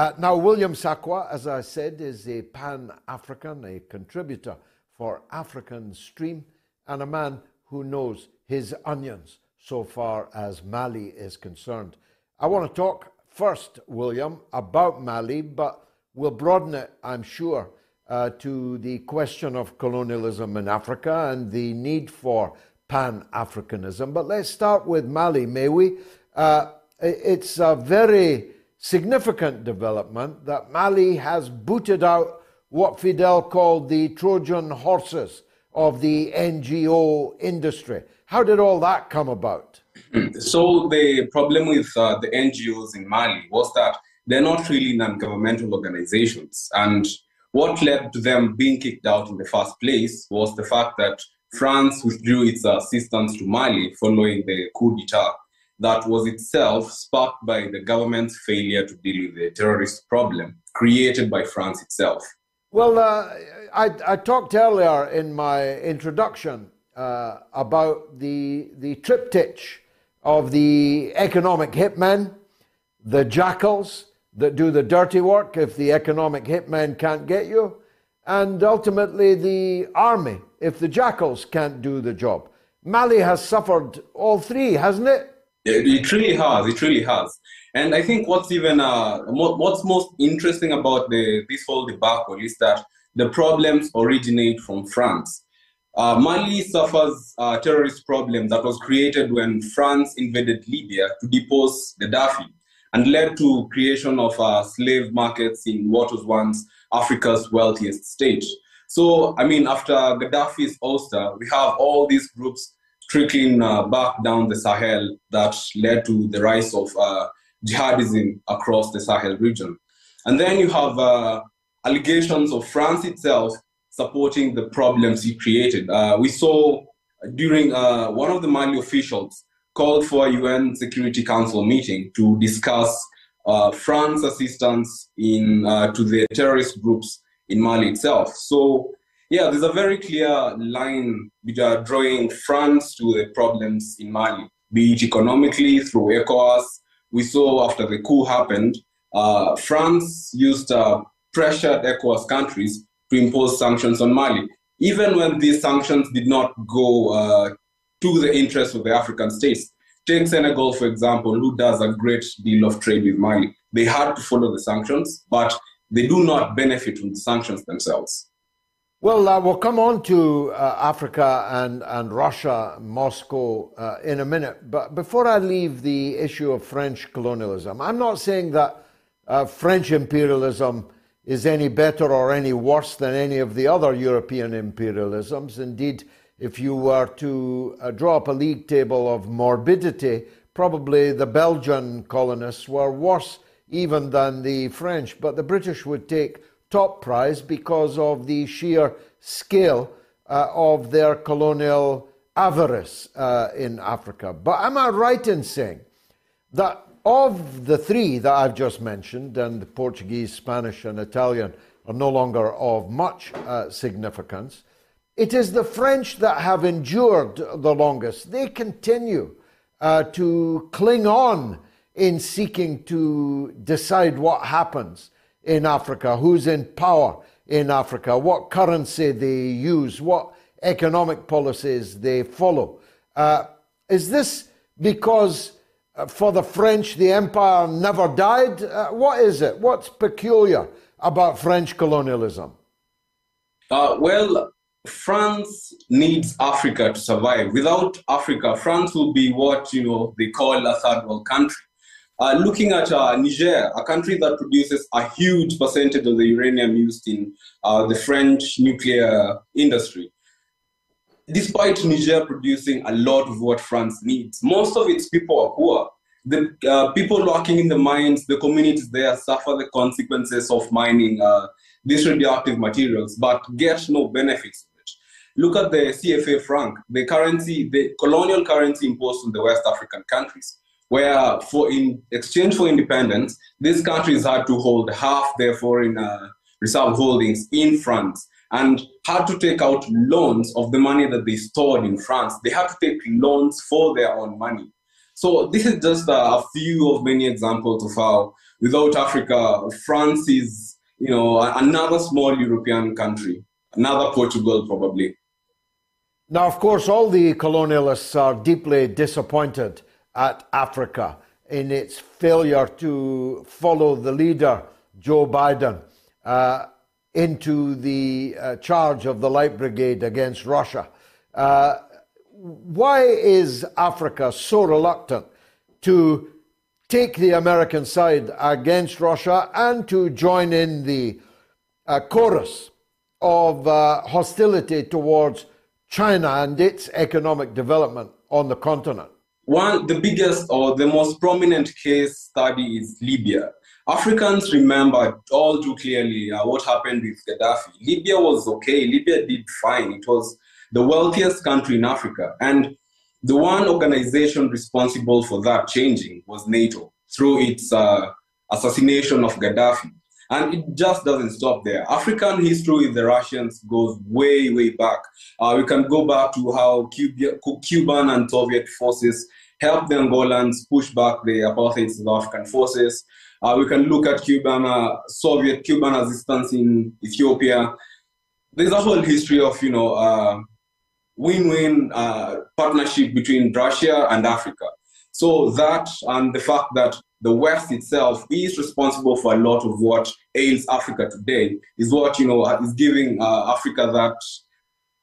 Uh, now, William Sakwa, as I said, is a Pan-African, a contributor for African Stream, and a man who knows his onions so far as Mali is concerned. I want to talk first, William, about Mali, but we'll broaden it, I'm sure, Uh, to the question of colonialism in Africa and the need for Pan-Africanism. But let's start with Mali, may we? Uh, it's a very significant development that Mali has booted out what Fidel called the Trojan horses of the N G O industry. How did all that come about? So the problem with uh, the N G Os in Mali was that they're not really non-governmental organizations, and what led to them being kicked out in the first place was the fact that France withdrew its assistance to Mali following the coup d'etat that was itself sparked by the government's failure to deal with the terrorist problem created by France itself. Well, uh, I, I talked earlier in my introduction uh, about the, the triptych of the economic hitmen, the jackals, that do the dirty work if the economic hitmen can't get you, and ultimately the army if the jackals can't do the job. Mali has suffered all three, hasn't it? It really has, it really has. And I think what's even, uh, what's most interesting about the, this whole debacle is that the problems originate from France. Uh, Mali suffers a terrorist problem that was created when France invaded Libya to depose Gaddafi, and led to creation of uh, slave markets in what was once Africa's wealthiest state. So, I mean, after Gaddafi's ouster, we have all these groups trickling uh, back down the Sahel that led to the rise of uh, jihadism across the Sahel region. And then you have uh, allegations of France itself supporting the problems it created. Uh, we saw during uh, one of the Mali officials called for a U N Security Council meeting to discuss uh, France's assistance in uh, to the terrorist groups in Mali itself. So, yeah, there's a very clear line between drawing France to the problems in Mali, be it economically through ECOWAS. We saw after the coup happened, uh, France used uh, pressured ECOWAS countries to impose sanctions on Mali, even when these sanctions did not go uh, to the interests of the African states. Take Senegal, for example, who does a great deal of trade with Mali. They had to follow the sanctions, but they do not benefit from the sanctions themselves. Well, uh, we'll come on to uh, Africa and, and Russia, Moscow, uh, in a minute. But before I leave the issue of French colonialism, I'm not saying that uh, French imperialism is any better or any worse than any of the other European imperialisms. Indeed, if you were to uh, draw up a league table of morbidity, probably the Belgian colonists were worse even than the French. But the British would take top prize because of the sheer scale uh, of their colonial avarice uh, in Africa. But am I right in saying that of the three that I've just mentioned, and the Portuguese, Spanish and Italian are no longer of much uh, significance, it is the French that have endured the longest. They continue uh, to cling on in seeking to decide what happens in Africa, who's in power in Africa, what currency they use, what economic policies they follow. Uh, is this because uh, for the French the empire never died? Uh, what is it? What's peculiar about French colonialism? Uh, well, France needs Africa to survive. Without Africa, France will be what, you know, they call a third world country. Uh, looking at uh, Niger, a country that produces a huge percentage of the uranium used in uh, the French nuclear industry. Despite Niger producing a lot of what France needs, most of its people are poor. The uh, people working in the mines, the communities there suffer the consequences of mining uh, these radioactive materials, but get no benefits of it. Look at the C F A franc, the currency, the colonial currency imposed on the West African countries, where for in exchange for independence, these countries had to hold half their foreign uh, reserve holdings in France and had to take out loans of the money that they stored in France. They had to take loans for their own money. So this is just uh, a few of many examples of how without Africa, France is, you know, another small European country, another Portugal probably. Now, of course, all the colonialists are deeply disappointed at Africa in its failure to follow the leader, Joe Biden, uh, into the uh, charge of the Light Brigade against Russia. Uh, why is Africa so reluctant to take the American side against Russia and to join in the uh, chorus of uh, hostility towards China and its economic development on the continent? One, the biggest or the most prominent case study is Libya. Africans remember all too clearly uh, what happened with Gaddafi. Libya was okay, Libya did fine. It was the wealthiest country in Africa. And the one organization responsible for that changing was NATO through its uh, assassination of Gaddafi. And it just doesn't stop there. African history with the Russians goes way, way back. Uh, we can go back to how Cuba, Cuban and Soviet forces helped the Angolans push back the apartheid South African forces. Uh, we can look at Cuban, uh, Soviet Cuban resistance in Ethiopia. There's a whole history of, you know, uh, win-win uh, partnership between Russia and Africa. So that and the fact that the West itself is responsible for a lot of what ails Africa today is what, you know, is giving uh, Africa that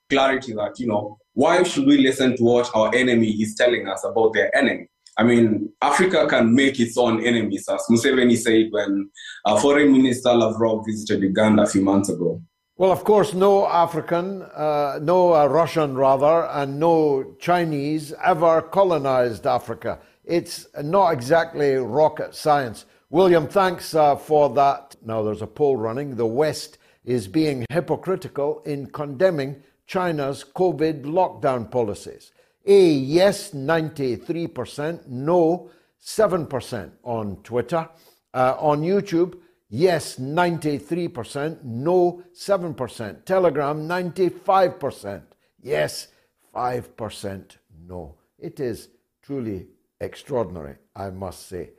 clarity that, you know, why should we listen to what our enemy is telling us about their enemy? I mean, Africa can make its own enemies, as Museveni said when uh, Foreign Minister Lavrov visited Uganda a few months ago. Well, of course, no African, uh, no uh, Russian rather, and no Chinese ever colonized Africa. It's not exactly rocket science. William, thanks uh, for that. Now, there's a poll running. The West is being hypocritical in condemning China's COVID lockdown policies. A, yes, ninety-three percent. No, seven percent on Twitter. Uh, on YouTube, yes, ninety-three percent. No, seven percent. Telegram, ninety-five percent. Yes, five percent. No. It is truly extraordinary, I must say,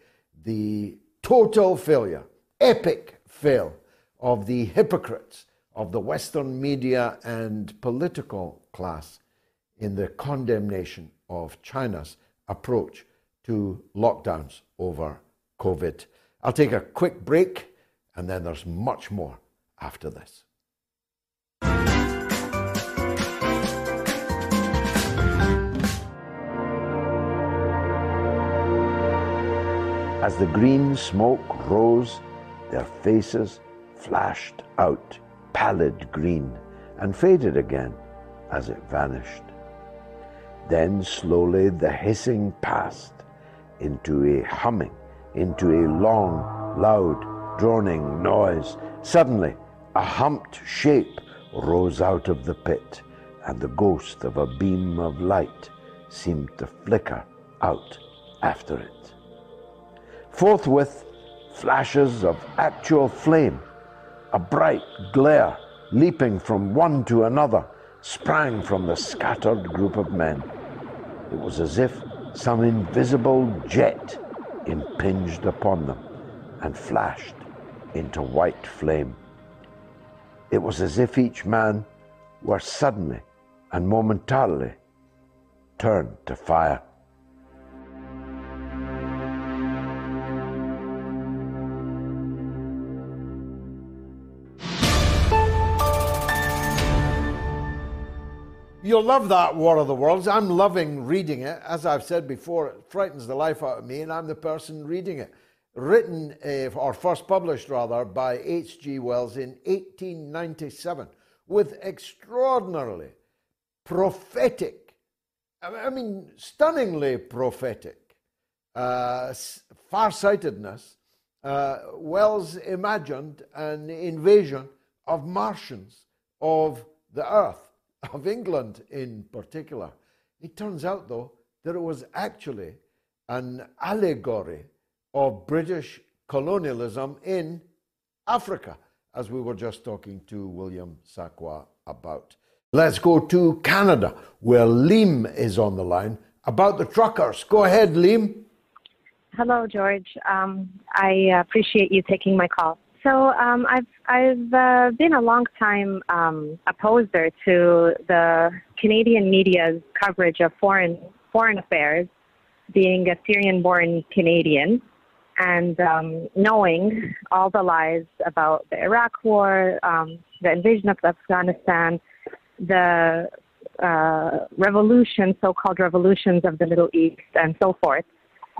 the total failure, epic fail of the hypocrites of the Western media and political class in the condemnation of China's approach to lockdowns over COVID. I'll take a quick break, and then there's much more after this. As the green smoke rose, their faces flashed out, pallid green, and faded again as it vanished. Then slowly the hissing passed into a humming, into a long, loud, droning noise. Suddenly, a humped shape rose out of the pit, and the ghost of a beam of light seemed to flicker out after it. Forthwith, flashes of actual flame, a bright glare leaping from one to another, sprang from the scattered group of men. It was as if some invisible jet impinged upon them and flashed into white flame. It was as if each man were suddenly and momentarily turned to fire. You'll love that, War of the Worlds. I'm loving reading it. As I've said before, it frightens the life out of me, and I'm the person reading it. Written, uh, or first published rather, by H G Wells in eighteen ninety-seven, with extraordinarily prophetic, I mean, stunningly prophetic, uh, farsightedness. Uh, Wells imagined an invasion of Martians of the Earth, of England in particular. It turns out, though, that it was actually an allegory of British colonialism in Africa, as we were just talking to William Sakwa about. Let's go to Canada, where Liam is on the line, about the truckers. Go ahead, Liam. Hello, George. Um, I appreciate you taking my call. So um, I've, I've uh, been a long time um, opposer to the Canadian media's coverage of foreign foreign affairs, being a Syrian-born Canadian, and um, knowing all the lies about the Iraq war, um, the invasion of Afghanistan, the uh, revolution, so-called revolutions of the Middle East, and so forth.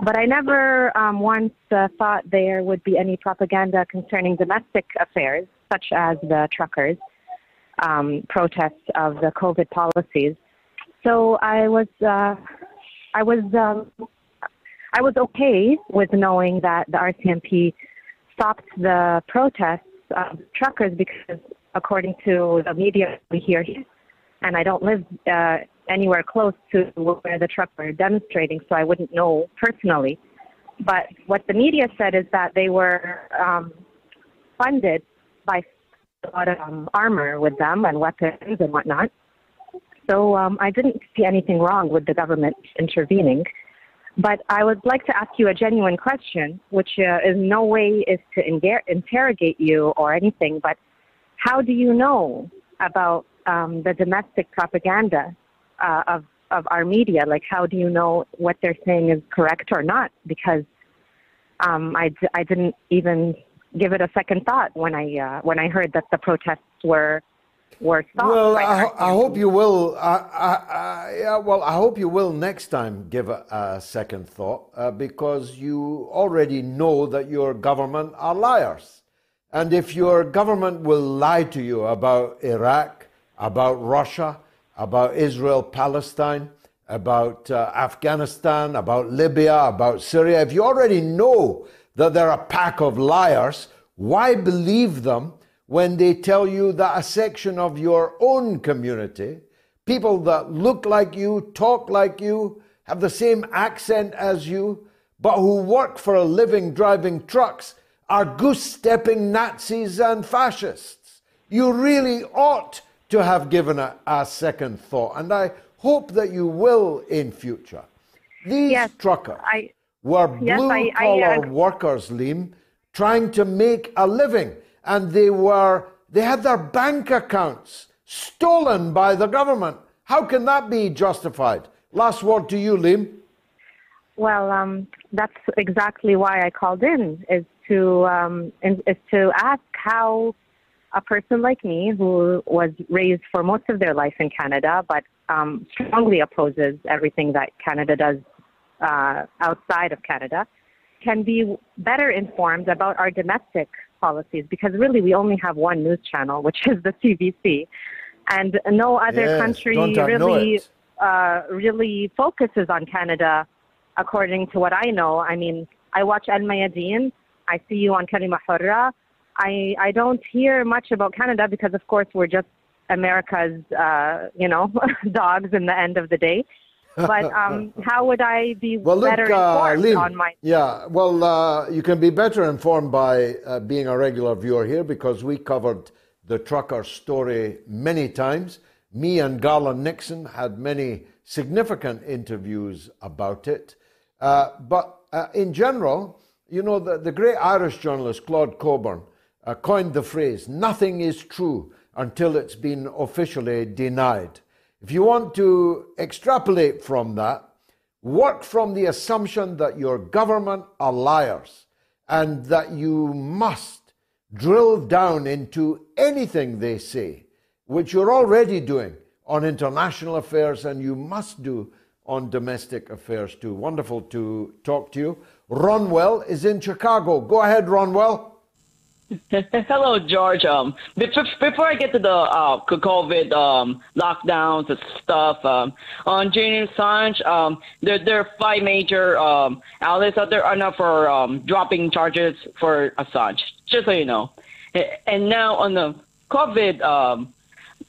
But I never um, once uh, thought there would be any propaganda concerning domestic affairs, such as the truckers' um, protests of the COVID policies. So I was, uh, I was, um, I was okay with knowing that the R C M P stopped the protests of truckers because, according to the media we hear, and I don't live Uh, anywhere close to where the truckers were demonstrating, so I wouldn't know personally. But what the media said is that they were um, funded by a lot of um, armor with them and weapons and whatnot. So um, I didn't see anything wrong with the government intervening. But I would like to ask you a genuine question, which uh, in no way is to inter- interrogate you or anything, but how do you know about um, the domestic propaganda Uh, of, of our media? Like, how do you know what they're saying is correct or not? Because um, I, d- I didn't even give it a second thought when I uh, when I heard that the protests were were stopped. Well, I, ho- I hope you will. I, I, I, yeah, well, I hope you will next time give it a second thought, uh, because you already know that your government are liars, and if your government will lie to you about Iraq, about Russia, about Israel, Palestine, about uh, Afghanistan, about Libya, about Syria. If you already know that they're a pack of liars, why believe them when they tell you that a section of your own community, people that look like you, talk like you, have the same accent as you, but who work for a living driving trucks, are goose-stepping Nazis and fascists? You really ought to have given a, a second thought, and I hope that you will in future. These yes, truckers I, were blue-collar yes, uh, workers, Liam, trying to make a living, and they were they had their bank accounts stolen by the government. How can that be justified? Last word to you, Liam. Well, um, that's exactly why I called in, is to um, is to ask how a person like me, who was raised for most of their life in Canada, but um, strongly opposes everything that Canada does uh, outside of Canada, can be better informed about our domestic policies, because really we only have one news channel, which is the C B C, and no other yes, country really uh, really focuses on Canada, according to what I know. I mean, I watch Al Mayadeen, I see you on Kalima Hurra. I, I don't hear much about Canada because, of course, we're just America's, uh, you know, dogs in the end of the day. But um, how would I be well, better look, uh, informed Lynn, on my... Yeah, well, uh, you can be better informed by uh, being a regular viewer here, because we covered the trucker story many times. Me and Garland Nixon had many significant interviews about it. Uh, but uh, in general, you know, the, the great Irish journalist Claude Coburn uh, coined the phrase, nothing is true until it's been officially denied. If you want to extrapolate from that, work from the assumption that your government are liars and that you must drill down into anything they say, which you're already doing on international affairs, and you must do on domestic affairs too. Wonderful to talk to you. Ronwell is in Chicago. Go ahead, Ronwell. Hello, George. Um, before I get to the uh, COVID um, lockdowns and stuff, um, on Julian Assange, um, there, there are five major um, outlets out there are now for um, dropping charges for Assange, just so you know. And now on the COVID um,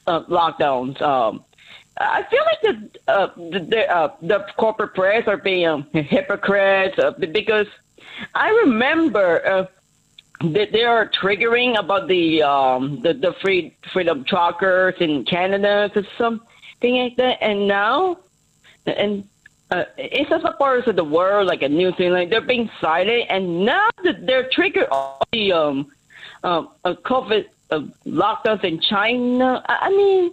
uh, lockdowns, um, I feel like the uh, the, uh, the corporate press are being um, hypocrites uh, because I remember... Uh, They, they are triggering about the um, the, the free freedom truckers in Canada or something like that. And now, and uh, it's other parts of the world, like in New Zealand, they're being cited. And now that they're triggering all the um, uh, COVID uh, lockdowns in China. I, I mean,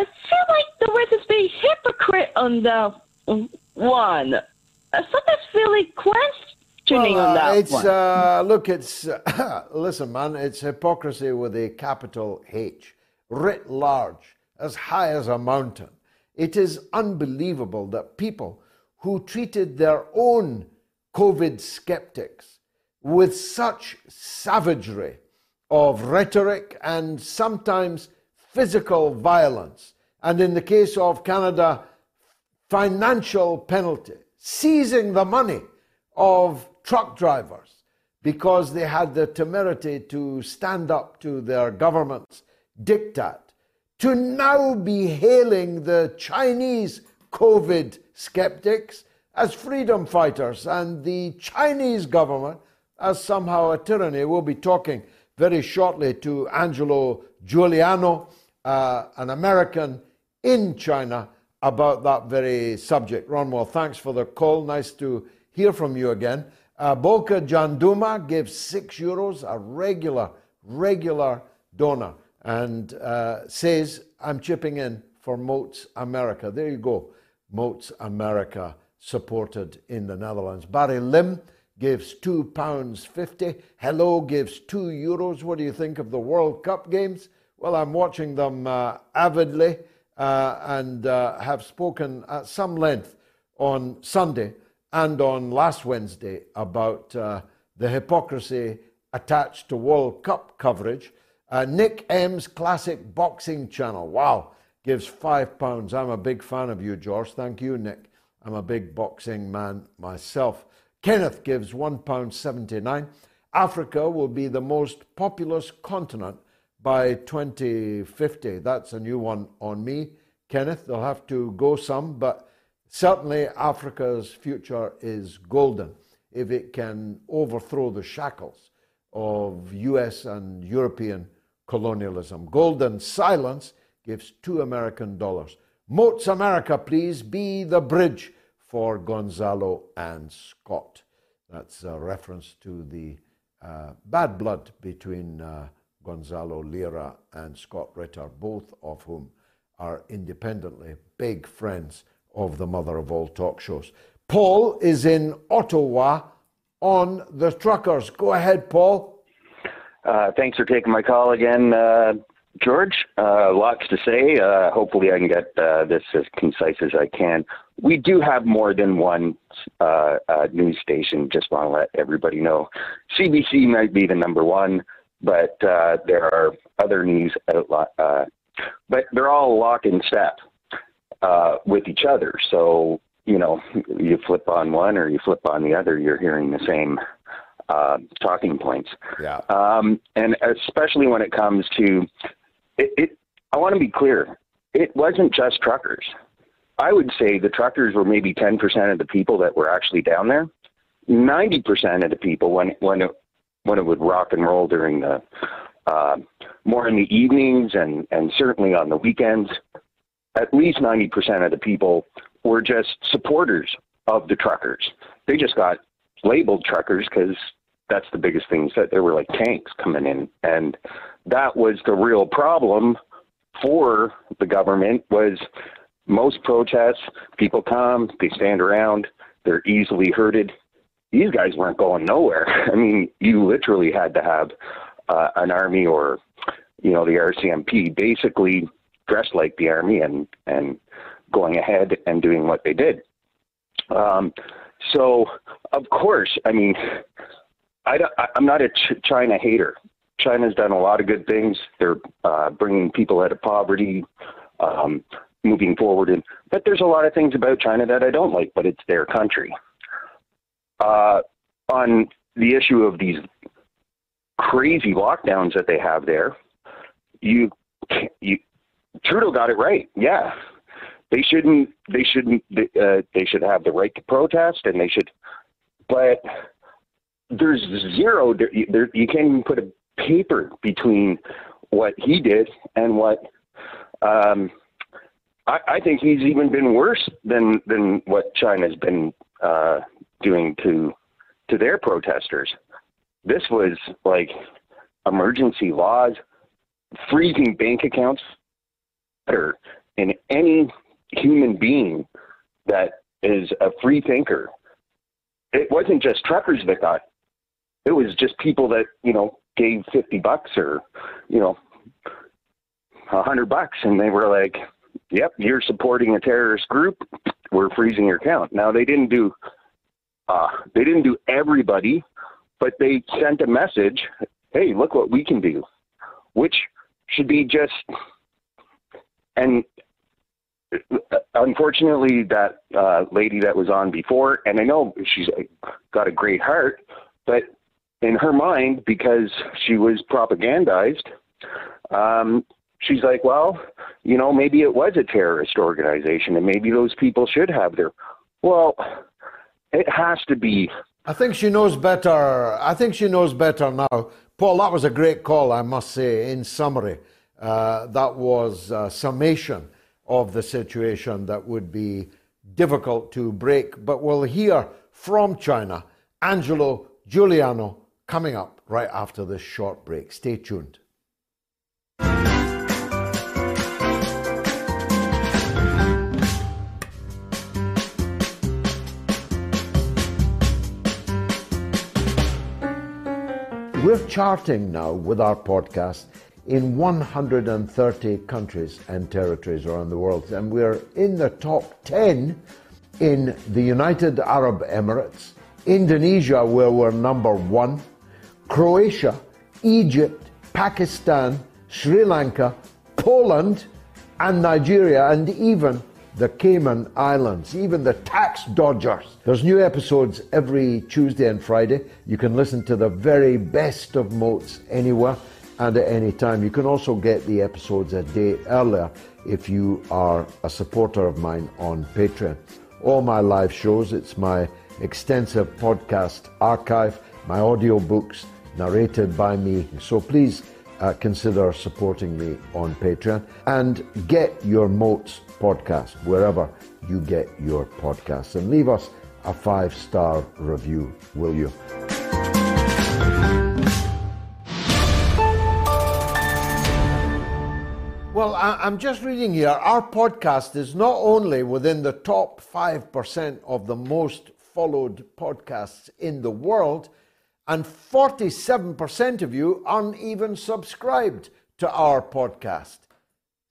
I feel like the West is being hypocrite on the one. I sometimes feel like questioning. Well, uh, it's uh, look, it's uh, listen, man, it's hypocrisy with a capital H, writ large, as high as a mountain. It is unbelievable that people who treated their own COVID skeptics with such savagery of rhetoric and sometimes physical violence, and in the case of Canada, financial penalty, seizing the money of truck drivers because they had the temerity to stand up to their government's diktat, to now be hailing the Chinese COVID skeptics as freedom fighters and the Chinese government as somehow a tyranny. We'll be talking very shortly to Angelo Giuliano, uh, an American in China, about that very subject. Ronwell, thanks for the call. Nice to hear from you again. Uh, Boca Janduma gives six euros, a regular, regular donor, and uh, says, I'm chipping in for Moats America. There you go. Moats America supported in the Netherlands. Barry Lim gives two pounds fifty. Hello gives two euros. What do you think of the World Cup games? Well, I'm watching them uh, avidly uh, and uh, have spoken at some length on Sunday and on last Wednesday about uh, the hypocrisy attached to World Cup coverage. Uh, Nick M's Classic Boxing Channel, wow, gives five pounds. I'm a big fan of you, George. Thank you, Nick. I'm a big boxing man myself. Kenneth gives one pound seventy-nine. Africa will be the most populous continent by twenty fifty. That's a new one on me, Kenneth. They'll have to go some, but certainly, Africa's future is golden if it can overthrow the shackles of U S and European colonialism. Golden silence gives two American dollars. Moats America, please be the bridge for Gonzalo and Scott. That's a reference to the uh, bad blood between uh, Gonzalo Lira and Scott Ritter, both of whom are independently big friends of the mother of all talk shows. Paul is in Ottawa on the truckers. Go ahead, Paul. Uh, thanks for taking my call again. Uh, George, uh, lots to say. Uh, hopefully I can get uh, this as concise as I can. We do have more than one uh, uh, news station, just want to let everybody know. C B C might be the number one, but uh, there are other news outlets. Uh, but they're all lock and step uh, with each other. So, you know, you flip on one or you flip on the other, you're hearing the same uh, talking points. Yeah. Um, and especially when it comes to it, it, I want to be clear. It wasn't just truckers. I would say the truckers were maybe ten percent of the people that were actually down there. ninety percent of the people when, when, it, when it would rock and roll during the, uh, more in the evenings and, and certainly on the weekends, at least ninety percent of the people were just supporters of the truckers. They just got labeled truckers because that's the biggest thing. That there were like tanks coming in. And that was the real problem for the government was most protests, people come, they stand around, they're easily herded. These guys weren't going nowhere. I mean, you literally had to have uh, an army or, you know, the R C M P basically dressed like the army and, and going ahead and doing what they did. Um, so, of course, I mean, I don't, I'm not a Ch- China hater. China's done a lot of good things. They're uh, bringing people out of poverty, um, moving forward. And, but there's a lot of things about China that I don't like, but it's their country. Uh, on the issue of these crazy lockdowns that they have there, you, you Trudeau got it right. Yeah, they shouldn't. They shouldn't. Uh, they should have the right to protest, and they should. But there's zero. There, there, you can't even put a paper between what he did and what. Um, I, I think he's even been worse than than what China's been uh, doing to to their protesters. This was like emergency laws, freezing bank accounts, better in any human being that is a free thinker. It wasn't just truckers that got. It was just people that, you know, gave fifty bucks or, you know, a hundred bucks, and they were like, yep, you're supporting a terrorist group. We're freezing your account. Now they didn't do, uh, they didn't do everybody, but they sent a message. Hey, look what we can do, which should be just. And unfortunately, that uh, lady that was on before, and I know she's got a great heart, but in her mind, because she was propagandized, um, she's like, well, you know, maybe it was a terrorist organization and maybe those people should have their. Well, it has to be. I think she knows better. I think she knows better now. Paul, that was a great call, I must say, in summary. Uh, that was a summation of the situation that would be difficult to break. But we'll hear from China, Angelo Giuliano, coming up right after this short break. Stay tuned. We're charting now with our podcast in one hundred thirty countries and territories around the world. And we're in the top ten in the United Arab Emirates, Indonesia, where we're number one, Croatia, Egypt, Pakistan, Sri Lanka, Poland, and Nigeria, and even the Cayman Islands, even the tax dodgers. There's new episodes every Tuesday and Friday. You can listen to the very best of Motes anywhere and at any time. You can also get the episodes a day earlier if you are a supporter of mine on Patreon. All my live shows, it's my extensive podcast archive, my audiobooks narrated by me. So please uh, consider supporting me on Patreon and get your Motes podcast wherever you get your podcasts. And leave us a five-star review, will you? Well, I'm just reading here, our podcast is not only within the top five percent of the most followed podcasts in the world, and forty-seven percent of you aren't even subscribed to our podcast.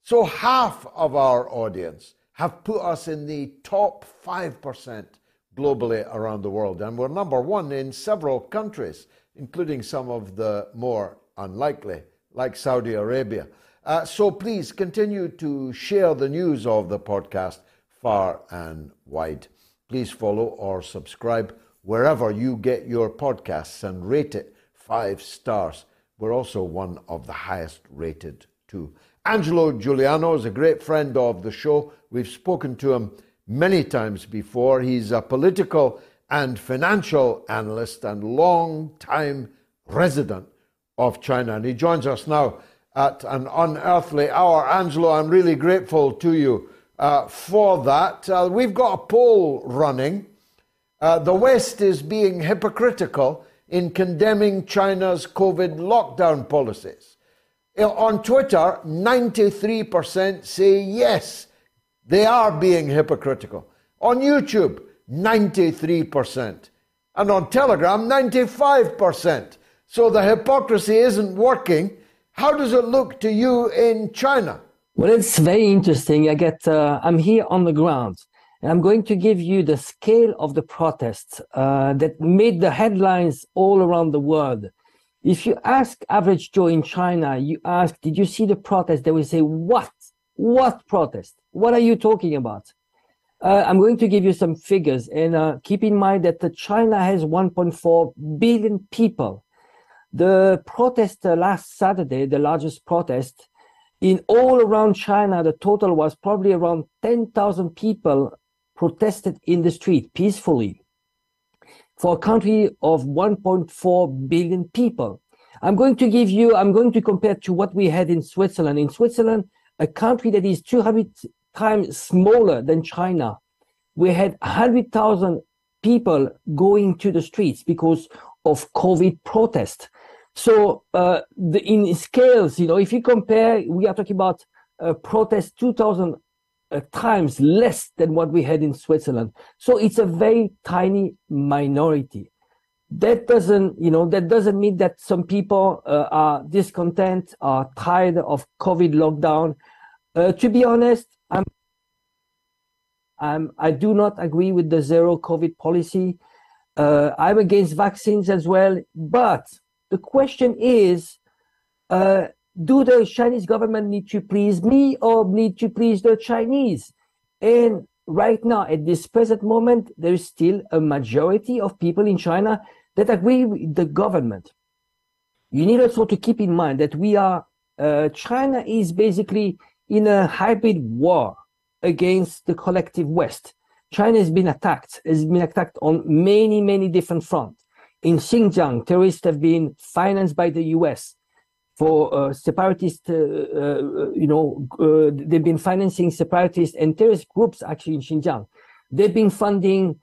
So half of our audience have put us in the top five percent globally around the world. And we're number one in several countries, including some of the more unlikely, like Saudi Arabia. Uh, so please continue to share the news of the podcast far and wide. Please follow or subscribe wherever you get your podcasts and rate it five stars. We're also one of the highest rated too. Angelo Giuliano is a great friend of the show. We've spoken to him many times before. He's a political and financial analyst and long-time resident of China. And he joins us now at an unearthly hour. Angelo, I'm really grateful to you uh, for that. Uh, we've got a poll running. Uh, the West is being hypocritical in condemning China's COVID lockdown policies. On Twitter, ninety-three percent say yes, they are being hypocritical. On YouTube, ninety-three percent. And on Telegram, ninety-five percent. So the hypocrisy isn't working. How does it look to you in China? Well, it's very interesting. I get, uh, I'm here on the ground. And I'm going to give you the scale of the protests uh, that made the headlines all around the world. If you ask average Joe in China, you ask, did you see the protest? They will say, what? What protest? What are you talking about? Uh, I'm going to give you some figures. And uh, keep in mind that the China has one point four billion people. The protest uh, last Saturday, the largest protest in all around China, the total was probably around ten thousand people protested in the street peacefully for a country of one point four billion people. I'm going to give you, I'm going to compare to what we had in Switzerland. In Switzerland, a country that is two hundred times smaller than China, we had one hundred thousand people going to the streets because of COVID protest. So uh, the, in scales, you know, if you compare, we are talking about a protest two thousand uh, times less than what we had in Switzerland. So it's a very tiny minority. That doesn't, you know, that doesn't mean that some people uh, are discontent, are tired of COVID lockdown. Uh, to be honest, I'm, I'm, I do not agree with the zero COVID policy. Uh, I'm against vaccines as well. But the question is, uh, do the Chinese government need to please me or need to please the Chinese? And right now, at this present moment, there is still a majority of people in China that agree with the government. You need also to keep in mind that we are, uh, China is basically in a hybrid war against the collective West. China has been attacked, has been attacked on many, many different fronts. In Xinjiang, terrorists have been financed by the U S for uh, separatist, uh, uh, you know, uh, they've been financing separatist and terrorist groups actually in Xinjiang. They've been funding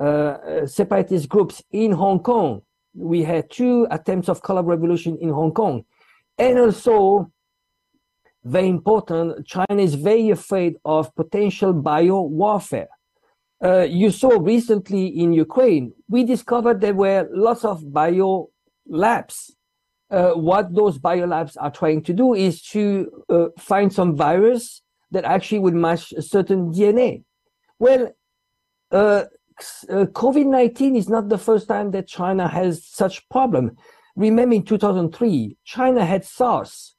uh, separatist groups in Hong Kong. We had two attempts of color revolution in Hong Kong. And also, very important, China is very afraid of potential bio-warfare. Uh, you saw recently in Ukraine, we discovered there were lots of bio labs. Uh, what those bio labs are trying to do is to uh, find some virus that actually would match a certain D N A. Well, uh, uh, COVID nineteen is not the first time that China has such problem. Remember in two thousand three, China had SARS.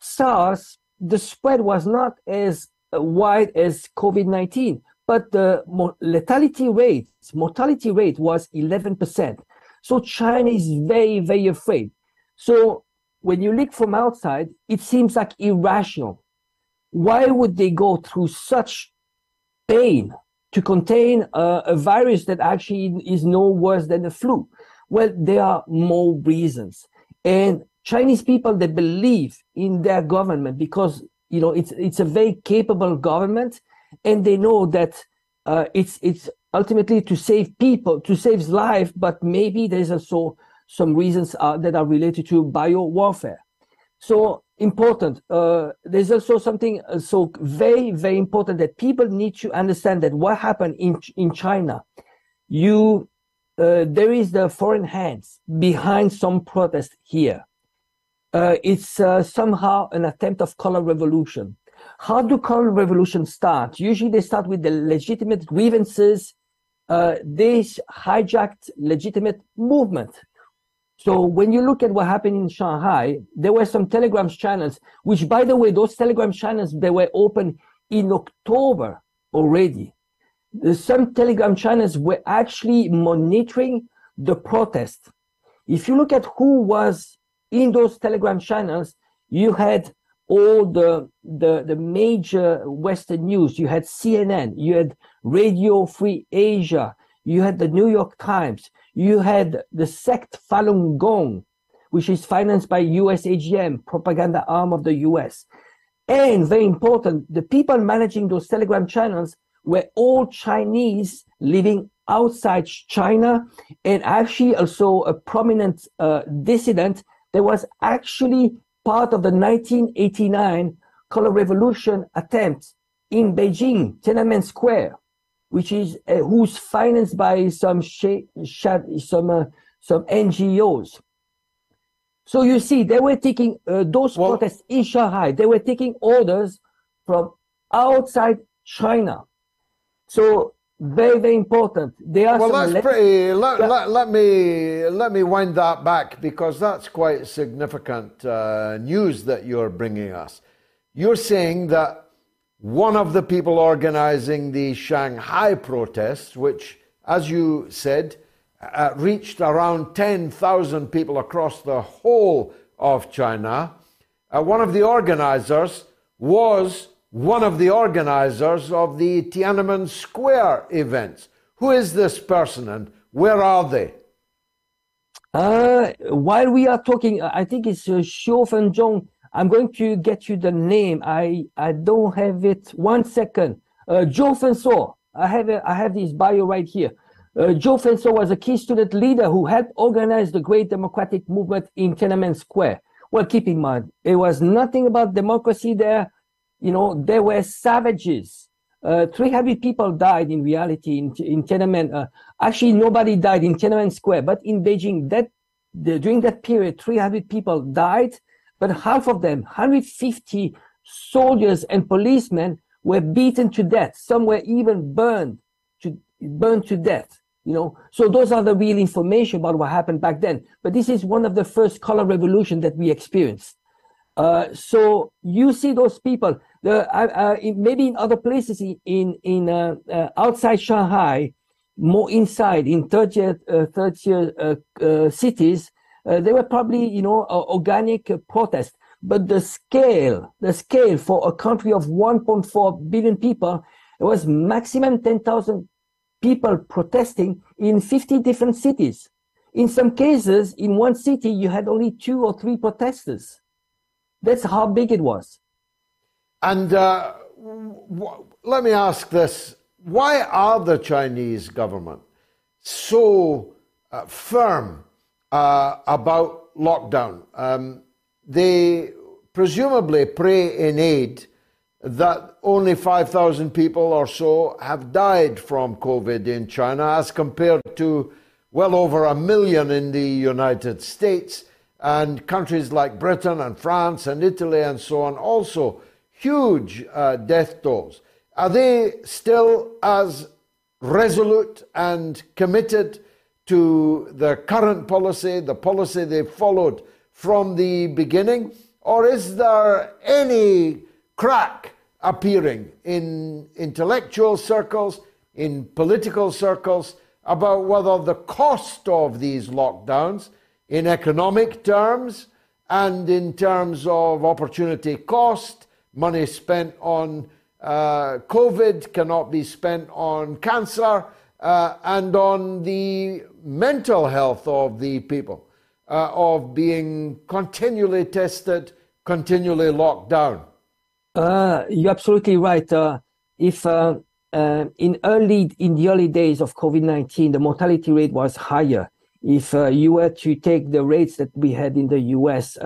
SARS, the spread was not as wide as COVID nineteen. But the lethality rate, mortality rate was eleven percent. So China is very, very afraid. So when you look from outside, it seems like irrational. Why would they go through such pain to contain a, a virus that actually is no worse than the flu? Well, there are more reasons. And Chinese people, they believe in their government because, you know, it's, it's a very capable government. And they know that uh, it's it's ultimately to save people, to save life, but maybe there's also some reasons uh, that are related to bio-warfare. So important. Uh, there's also something uh, so very, very important that people need to understand that what happened in, in China, you uh, there is the foreign hands behind some protest here. uh, it's uh, somehow an attempt of color revolution. How do color revolutions start? Usually they start with the legitimate grievances. Uh, they hijacked legitimate movement. So when you look at what happened in Shanghai, there were some Telegram channels, which, by the way, those Telegram channels, they were open in October already. Some Telegram channels were actually monitoring the protest. If you look at who was in those Telegram channels, you had all the, the, the major Western news. You had C N N, you had Radio Free Asia, you had the New York Times, you had the sect Falun Gong, which is financed by U S A G M, propaganda arm of the U S. And very important, the people managing those Telegram channels were all Chinese living outside China, and actually also a prominent uh, dissident that was actually part of the nineteen eighty-nine color revolution attempt in Beijing, Tiananmen Square, which is uh, who's financed by some sh- sh- some uh, some N G Os. So you see, they were taking uh, those well, protests in Shanghai. They were taking orders from outside China. So very, very important. They are well, that's le- pretty, let, yeah. let, let me let me wind that back, because that's quite significant uh, news that you're bringing us. You're saying that one of the people organizing the Shanghai protests, which, as you said, uh, reached around ten thousand people across the whole of China, uh, one of the organizers was one of the organizers of the Tiananmen Square events. Who is this person and where are they? Uh, while we are talking, I think it's uh, Zhou Fanzhong. I'm going to get you the name. I, I don't have it. One second. Uh, Zhou Fanzhong. I have a, I have his bio right here. Uh, Zhou Fanzhong was a key student leader who helped organize the Great Democratic Movement in Tiananmen Square. Well, keep in mind, it was nothing about democracy there. You know, there were savages. Uh, three hundred people died in reality in, in Tiananmen. Uh, actually, nobody died in Tiananmen Square, but in Beijing, that the, during that period, three hundred people died. But half of them, one hundred fifty soldiers and policemen, were beaten to death. Some were even burned to burned to death. You know, so those are the real information about what happened back then. But this is one of the first color revolution that we experienced. Uh, so you see those people. The, uh, uh, maybe in other places in in uh, uh, outside Shanghai, more inside in third-tier uh, third-tier uh, uh, cities. Uh, they were probably, you know, uh, organic uh, protests, but the scale, the scale for a country of one point four billion people, it was maximum ten thousand people protesting in fifty different cities. In some cases, in one city, you had only two or three protesters. That's how big it was. And uh, w- let me ask this. Why are the Chinese government so uh, firm Uh, about lockdown? Um, they presumably pray in aid that only five thousand people or so have died from COVID in China, as compared to well over a million in the United States, and countries like Britain and France and Italy and so on, also huge uh, death tolls. Are they still as resolute and committed to the current policy, the policy they followed from the beginning? Or is there any crack appearing in intellectual circles, in political circles, about whether the cost of these lockdowns in economic terms and in terms of opportunity cost, money spent on uh, COVID cannot be spent on cancer, Uh, and on the mental health of the people, uh, of being continually tested, continually locked down? Uh, you're absolutely right. Uh, if uh, uh, in early in the early days of COVID nineteen, the mortality rate was higher. If uh, you were to take the rates that we had in the U S, uh,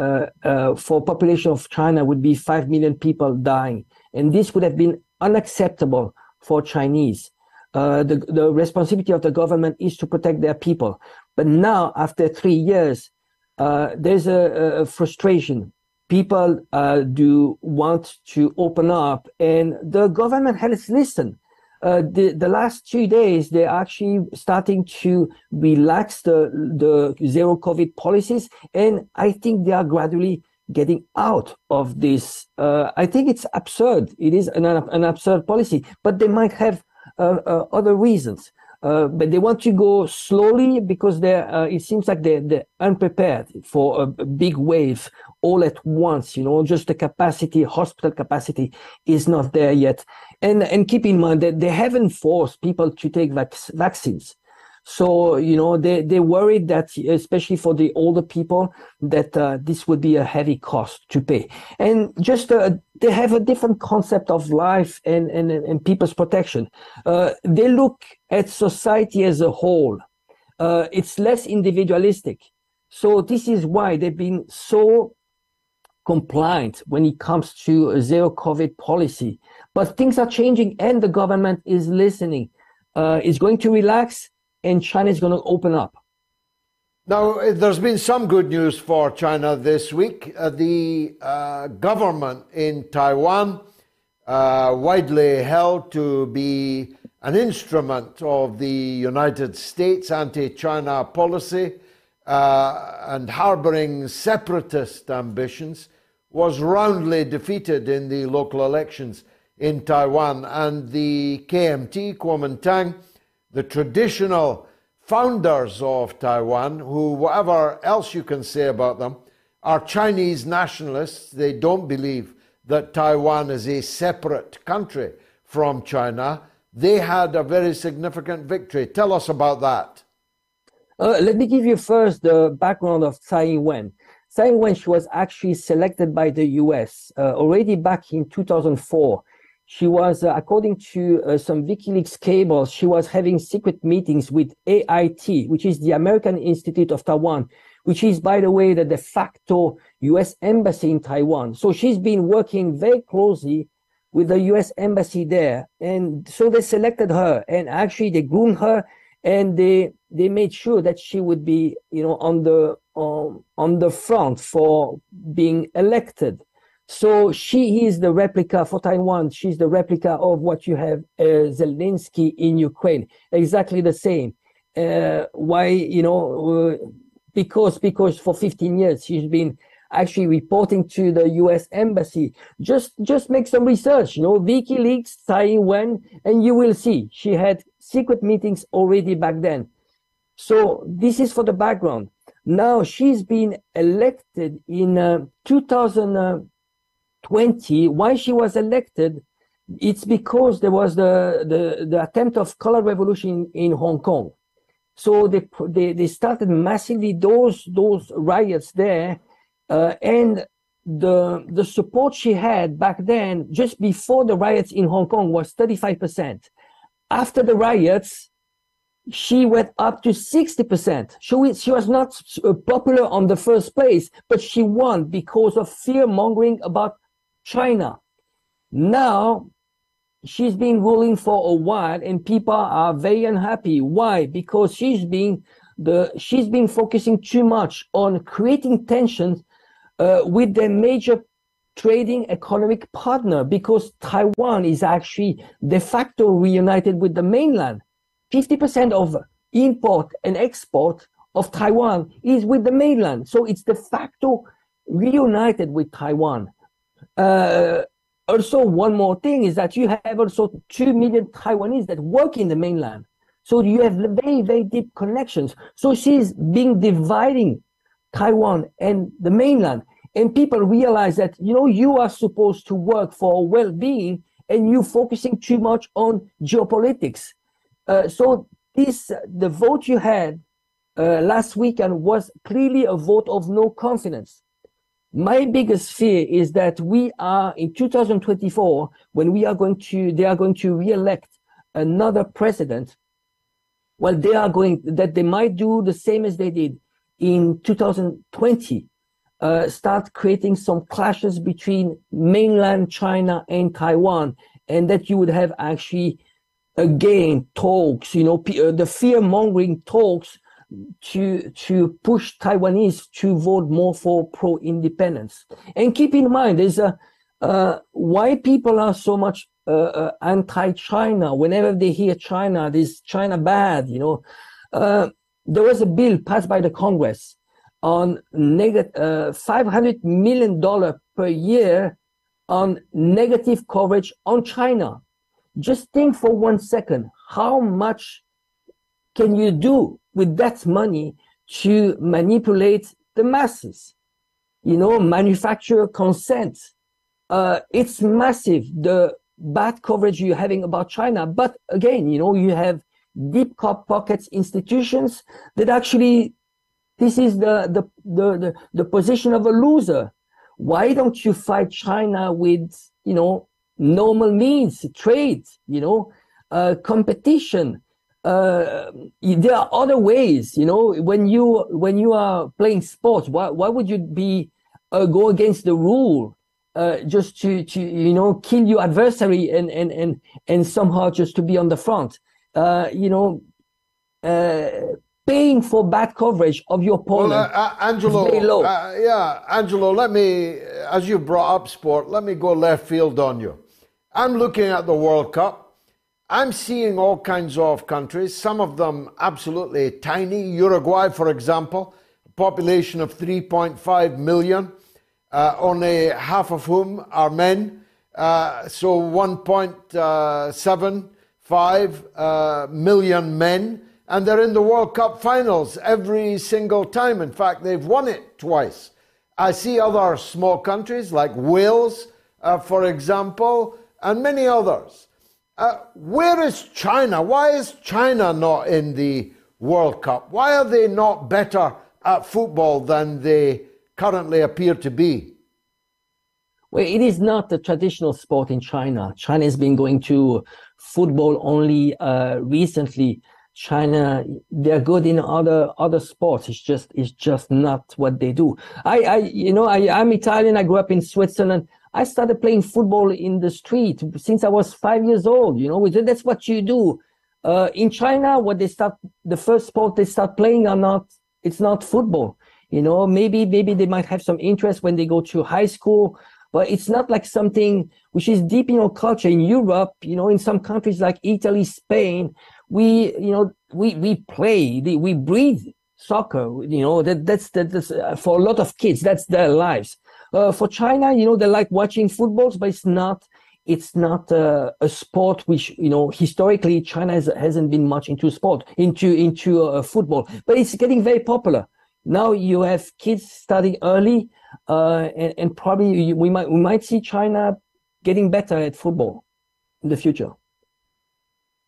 uh, for population of China would be five million people dying. And this would have been unacceptable for Chinese. Uh, the, the responsibility of the government is to protect their people. But now, after three years, uh, there's a, a frustration. People uh, do want to open up, and the government has listened. Uh, the, the last two days, they're actually starting to relax the, the zero COVID policies, and I think they are gradually getting out of this. Uh, I think it's absurd. It is an, an absurd policy, but they might have uh, uh, other reasons. Uh, but they want to go slowly because they're, uh, it seems like they're, they're unprepared for a, a big wave all at once. You know, just the capacity, hospital capacity is not there yet. And and keep in mind that they haven't forced people to take vac- vaccines. So, you know, they, they're worried that, especially for the older people, that uh, this would be a heavy cost to pay. And just uh, they have a different concept of life and, and, and people's protection. Uh, they look at society as a whole. Uh, it's less individualistic. So this is why they've been so compliant when it comes to a zero COVID policy. But things are changing and the government is listening. Uh, it's going to relax. And China is going to open up. Now, there's been some good news for China this week. Uh, the uh, government in Taiwan, uh, widely held to be an instrument of the United States anti-China policy uh, and harboring separatist ambitions, was roundly defeated in the local elections in Taiwan. And the K M T, Kuomintang, the traditional founders of Taiwan, who, whatever else you can say about them, are Chinese nationalists. They don't believe that Taiwan is a separate country from China. They had a very significant victory. Tell us about that. Uh, let me give you first the background of Tsai Ing-wen. Tsai Ing-wen, she was actually selected by the U S uh, already back in two thousand four. She was, uh, according to uh, some WikiLeaks cables, she was having secret meetings with A I T, which is the American Institute of Taiwan, which is, by the way, the de facto U S embassy in Taiwan. So she's been working very closely with the U S embassy there. And so they selected her, and actually they groomed her, and they they made sure that she would be, you know, on the um, on the front for being elected. So she is the replica for Taiwan. She's the replica of what you have uh, Zelensky in Ukraine. Exactly the same. Uh, why, you know, uh, because because for fifteen years she's been actually reporting to the U S embassy. Just just make some research, you know, WikiLeaks, Tsai Ing-wen, and you will see she had secret meetings already back then. So this is for the background. Now she's been elected in uh, two thousand twenty. Why she was elected? It's because there was the the, the attempt of color revolution in, in Hong Kong. So they, they they started massively those those riots there, uh, and the the support she had back then, just before the riots in Hong Kong, was thirty-five percent. After the riots, she went up to sixty percent. She, she was not popular on the first place, but she won because of fear mongering about China. Now, she's been ruling for a while, and people are very unhappy. Why? Because she's been the she's been focusing too much on creating tensions uh, with their major trading economic partner, because Taiwan is actually de facto reunited with the mainland. fifty percent of import and export of Taiwan is with the mainland. So it's de facto reunited with Taiwan. Uh, also, one more thing is that you have also two million Taiwanese that work in the mainland. So you have very, very deep connections. So she's been dividing Taiwan and the mainland. And people realize that, you know, you are supposed to work for well-being and you're focusing too much on geopolitics. Uh, so this, the vote you had uh, last weekend was clearly a vote of no confidence. My biggest fear is that we are in two thousand twenty-four, when we are going to, they are going to re-elect another president. Well, they are going, that they might do the same as they did in two thousand twenty, uh, start creating some clashes between mainland China and Taiwan, and that you would have actually, again, talks, you know, the fear-mongering talks to to push Taiwanese to vote more for pro-independence. And keep in mind, there's a uh, why people are so much uh, uh, anti-China. Whenever they hear China, this China bad, you know. Uh, there was a bill passed by the Congress on neg- uh, five hundred million dollars per year on negative coverage on China. Just think for one second, how much can you do with that money to manipulate the masses? You know, manufacture consent. Uh, it's massive, the bad coverage you're having about China. But again, you know, you have deep pockets institutions that actually, this is the, the, the, the, the position of a loser. Why don't you fight China with, you know, normal means, trade, you know, uh, competition? Uh, there are other ways, you know, when you when you are playing sports, why why would you be uh, go against the rule uh, just to, to, you know, kill your adversary and and and and somehow just to be on the front? Uh, you know, uh, paying for bad coverage of your opponent. Well, uh, uh, Angelo, is very low. Uh, yeah, Angelo, let me, as you brought up sport, let me go left field on you. I'm looking at the World Cup. I'm seeing all kinds of countries, some of them absolutely tiny. Uruguay, for example, a population of three point five million, uh, only half of whom are men. Uh, so one point seven Five uh, million men, and they're in the World Cup finals every single time. In fact, they've won it twice. I see other small countries like Wales, uh, for example, and many others. Uh, where is China? Why is China not in the World Cup? Why are they not better at football than they currently appear to be? Well, it is not the traditional sport in China. China has been going to football only uh, recently. China, they're good in other other sports. It's just it's just not what they do. I, I you know, I, I'm Italian. I grew up in Switzerland. I started playing football in the street since I was five years old. You know, that's what you do. Uh, in China, what they start, the first sport they start playing are not, it's not football. You know, maybe maybe they might have some interest when they go to high school. But it's not like something which is deep in our culture. In Europe, you know, in some countries like Italy, Spain, we, you know, we, we play, we breathe soccer, you know, that, that's, that, that's for a lot of kids, that's their lives. Uh, for China, you know, they like watching footballs, but it's not, it's not uh, a sport which, you know, historically China has, hasn't been much into sport, into, into uh, football, but it's getting very popular. Now you have kids starting early. Uh, and, and probably you, we might we might see China getting better at football in the future.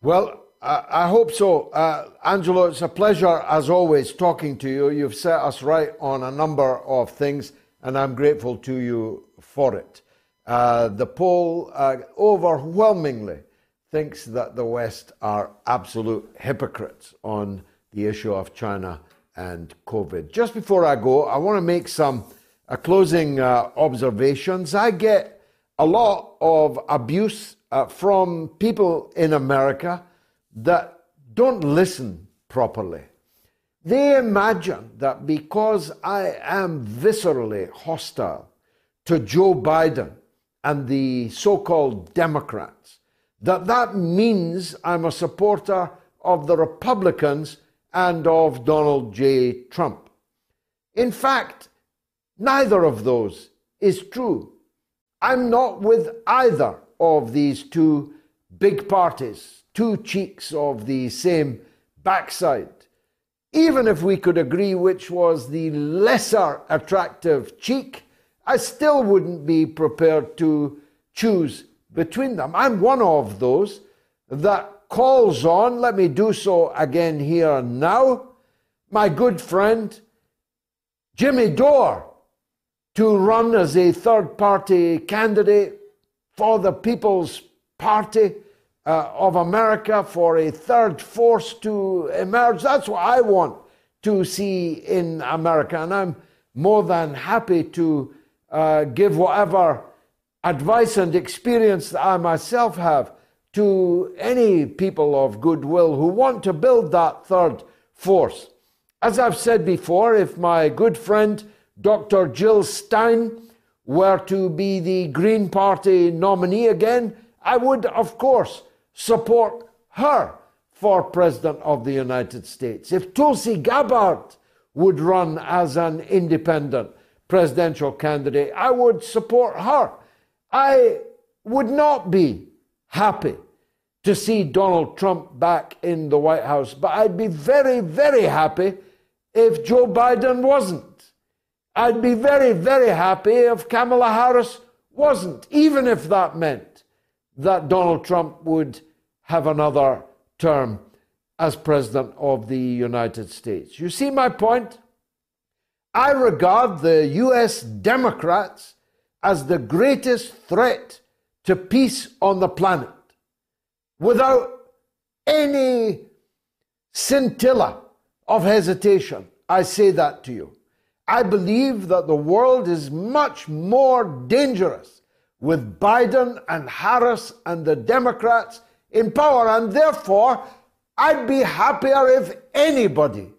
Well, uh, I hope so. Uh, Angelo, it's a pleasure, as always, talking to you. You've set us right on a number of things, and I'm grateful to you for it. Uh, the poll uh, overwhelmingly thinks that the West are absolute hypocrites on the issue of China and COVID. Just before I go, I want to make some... Uh, closing uh, observations. I get a lot of abuse uh, from people in America that don't listen properly. They imagine that because I am viscerally hostile to Joe Biden and the so-called Democrats, that that means I'm a supporter of the Republicans and of Donald J. Trump. In fact, neither of those is true. I'm not with either of these two big parties, two cheeks of the same backside. Even if we could agree which was the lesser attractive cheek, I still wouldn't be prepared to choose between them. I'm one of those that calls on, let me do so again here now, my good friend Jimmy Dore, to run as a third-party candidate for the People's Party uh, of America, for a third force to emerge. That's what I want to see in America, and I'm more than happy to uh, give whatever advice and experience that I myself have to any people of goodwill who want to build that third force. As I've said before, if my good friend Doctor Jill Stein were to be the Green Party nominee again, I would, of course, support her for President of the United States. If Tulsi Gabbard would run as an independent presidential candidate, I would support her. I would not be happy to see Donald Trump back in the White House, but I'd be very, very happy if Joe Biden wasn't. I'd be very, very happy if Kamala Harris wasn't, even if that meant that Donald Trump would have another term as President of the United States. You see my point? I regard the U S Democrats as the greatest threat to peace on the planet, without any scintilla of hesitation. I say that to you. I believe that the world is much more dangerous with Biden and Harris and the Democrats in power, and therefore I'd be happier if anybody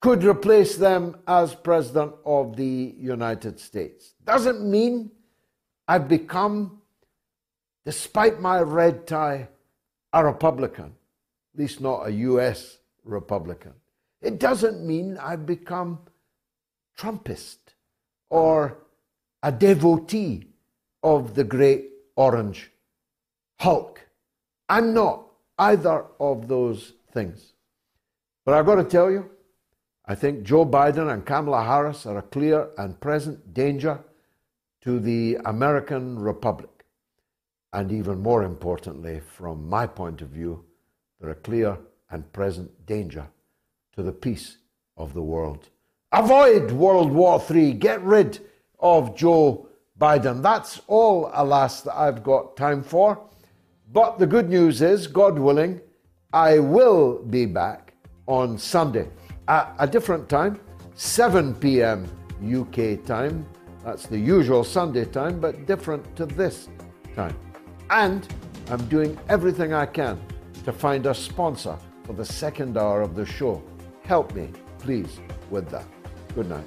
could replace them as President of the United States. Doesn't mean I've become, despite my red tie, a Republican, at least not a U S Republican. It doesn't mean I've become Trumpist or a devotee of the great orange Hulk. I'm not either of those things. But I've got to tell you, I think Joe Biden and Kamala Harris are a clear and present danger to the American Republic. And even more importantly, from my point of view, they're a clear and present danger to the peace of the world. Avoid World War Three. Get rid of Joe Biden. That's all, alas, that I've got time for. But the good news is, God willing, I will be back on Sunday at a different time, seven p.m. U K time. That's the usual Sunday time, but different to this time. And I'm doing everything I can to find a sponsor for the second hour of the show. Help me, please, with that. Good night.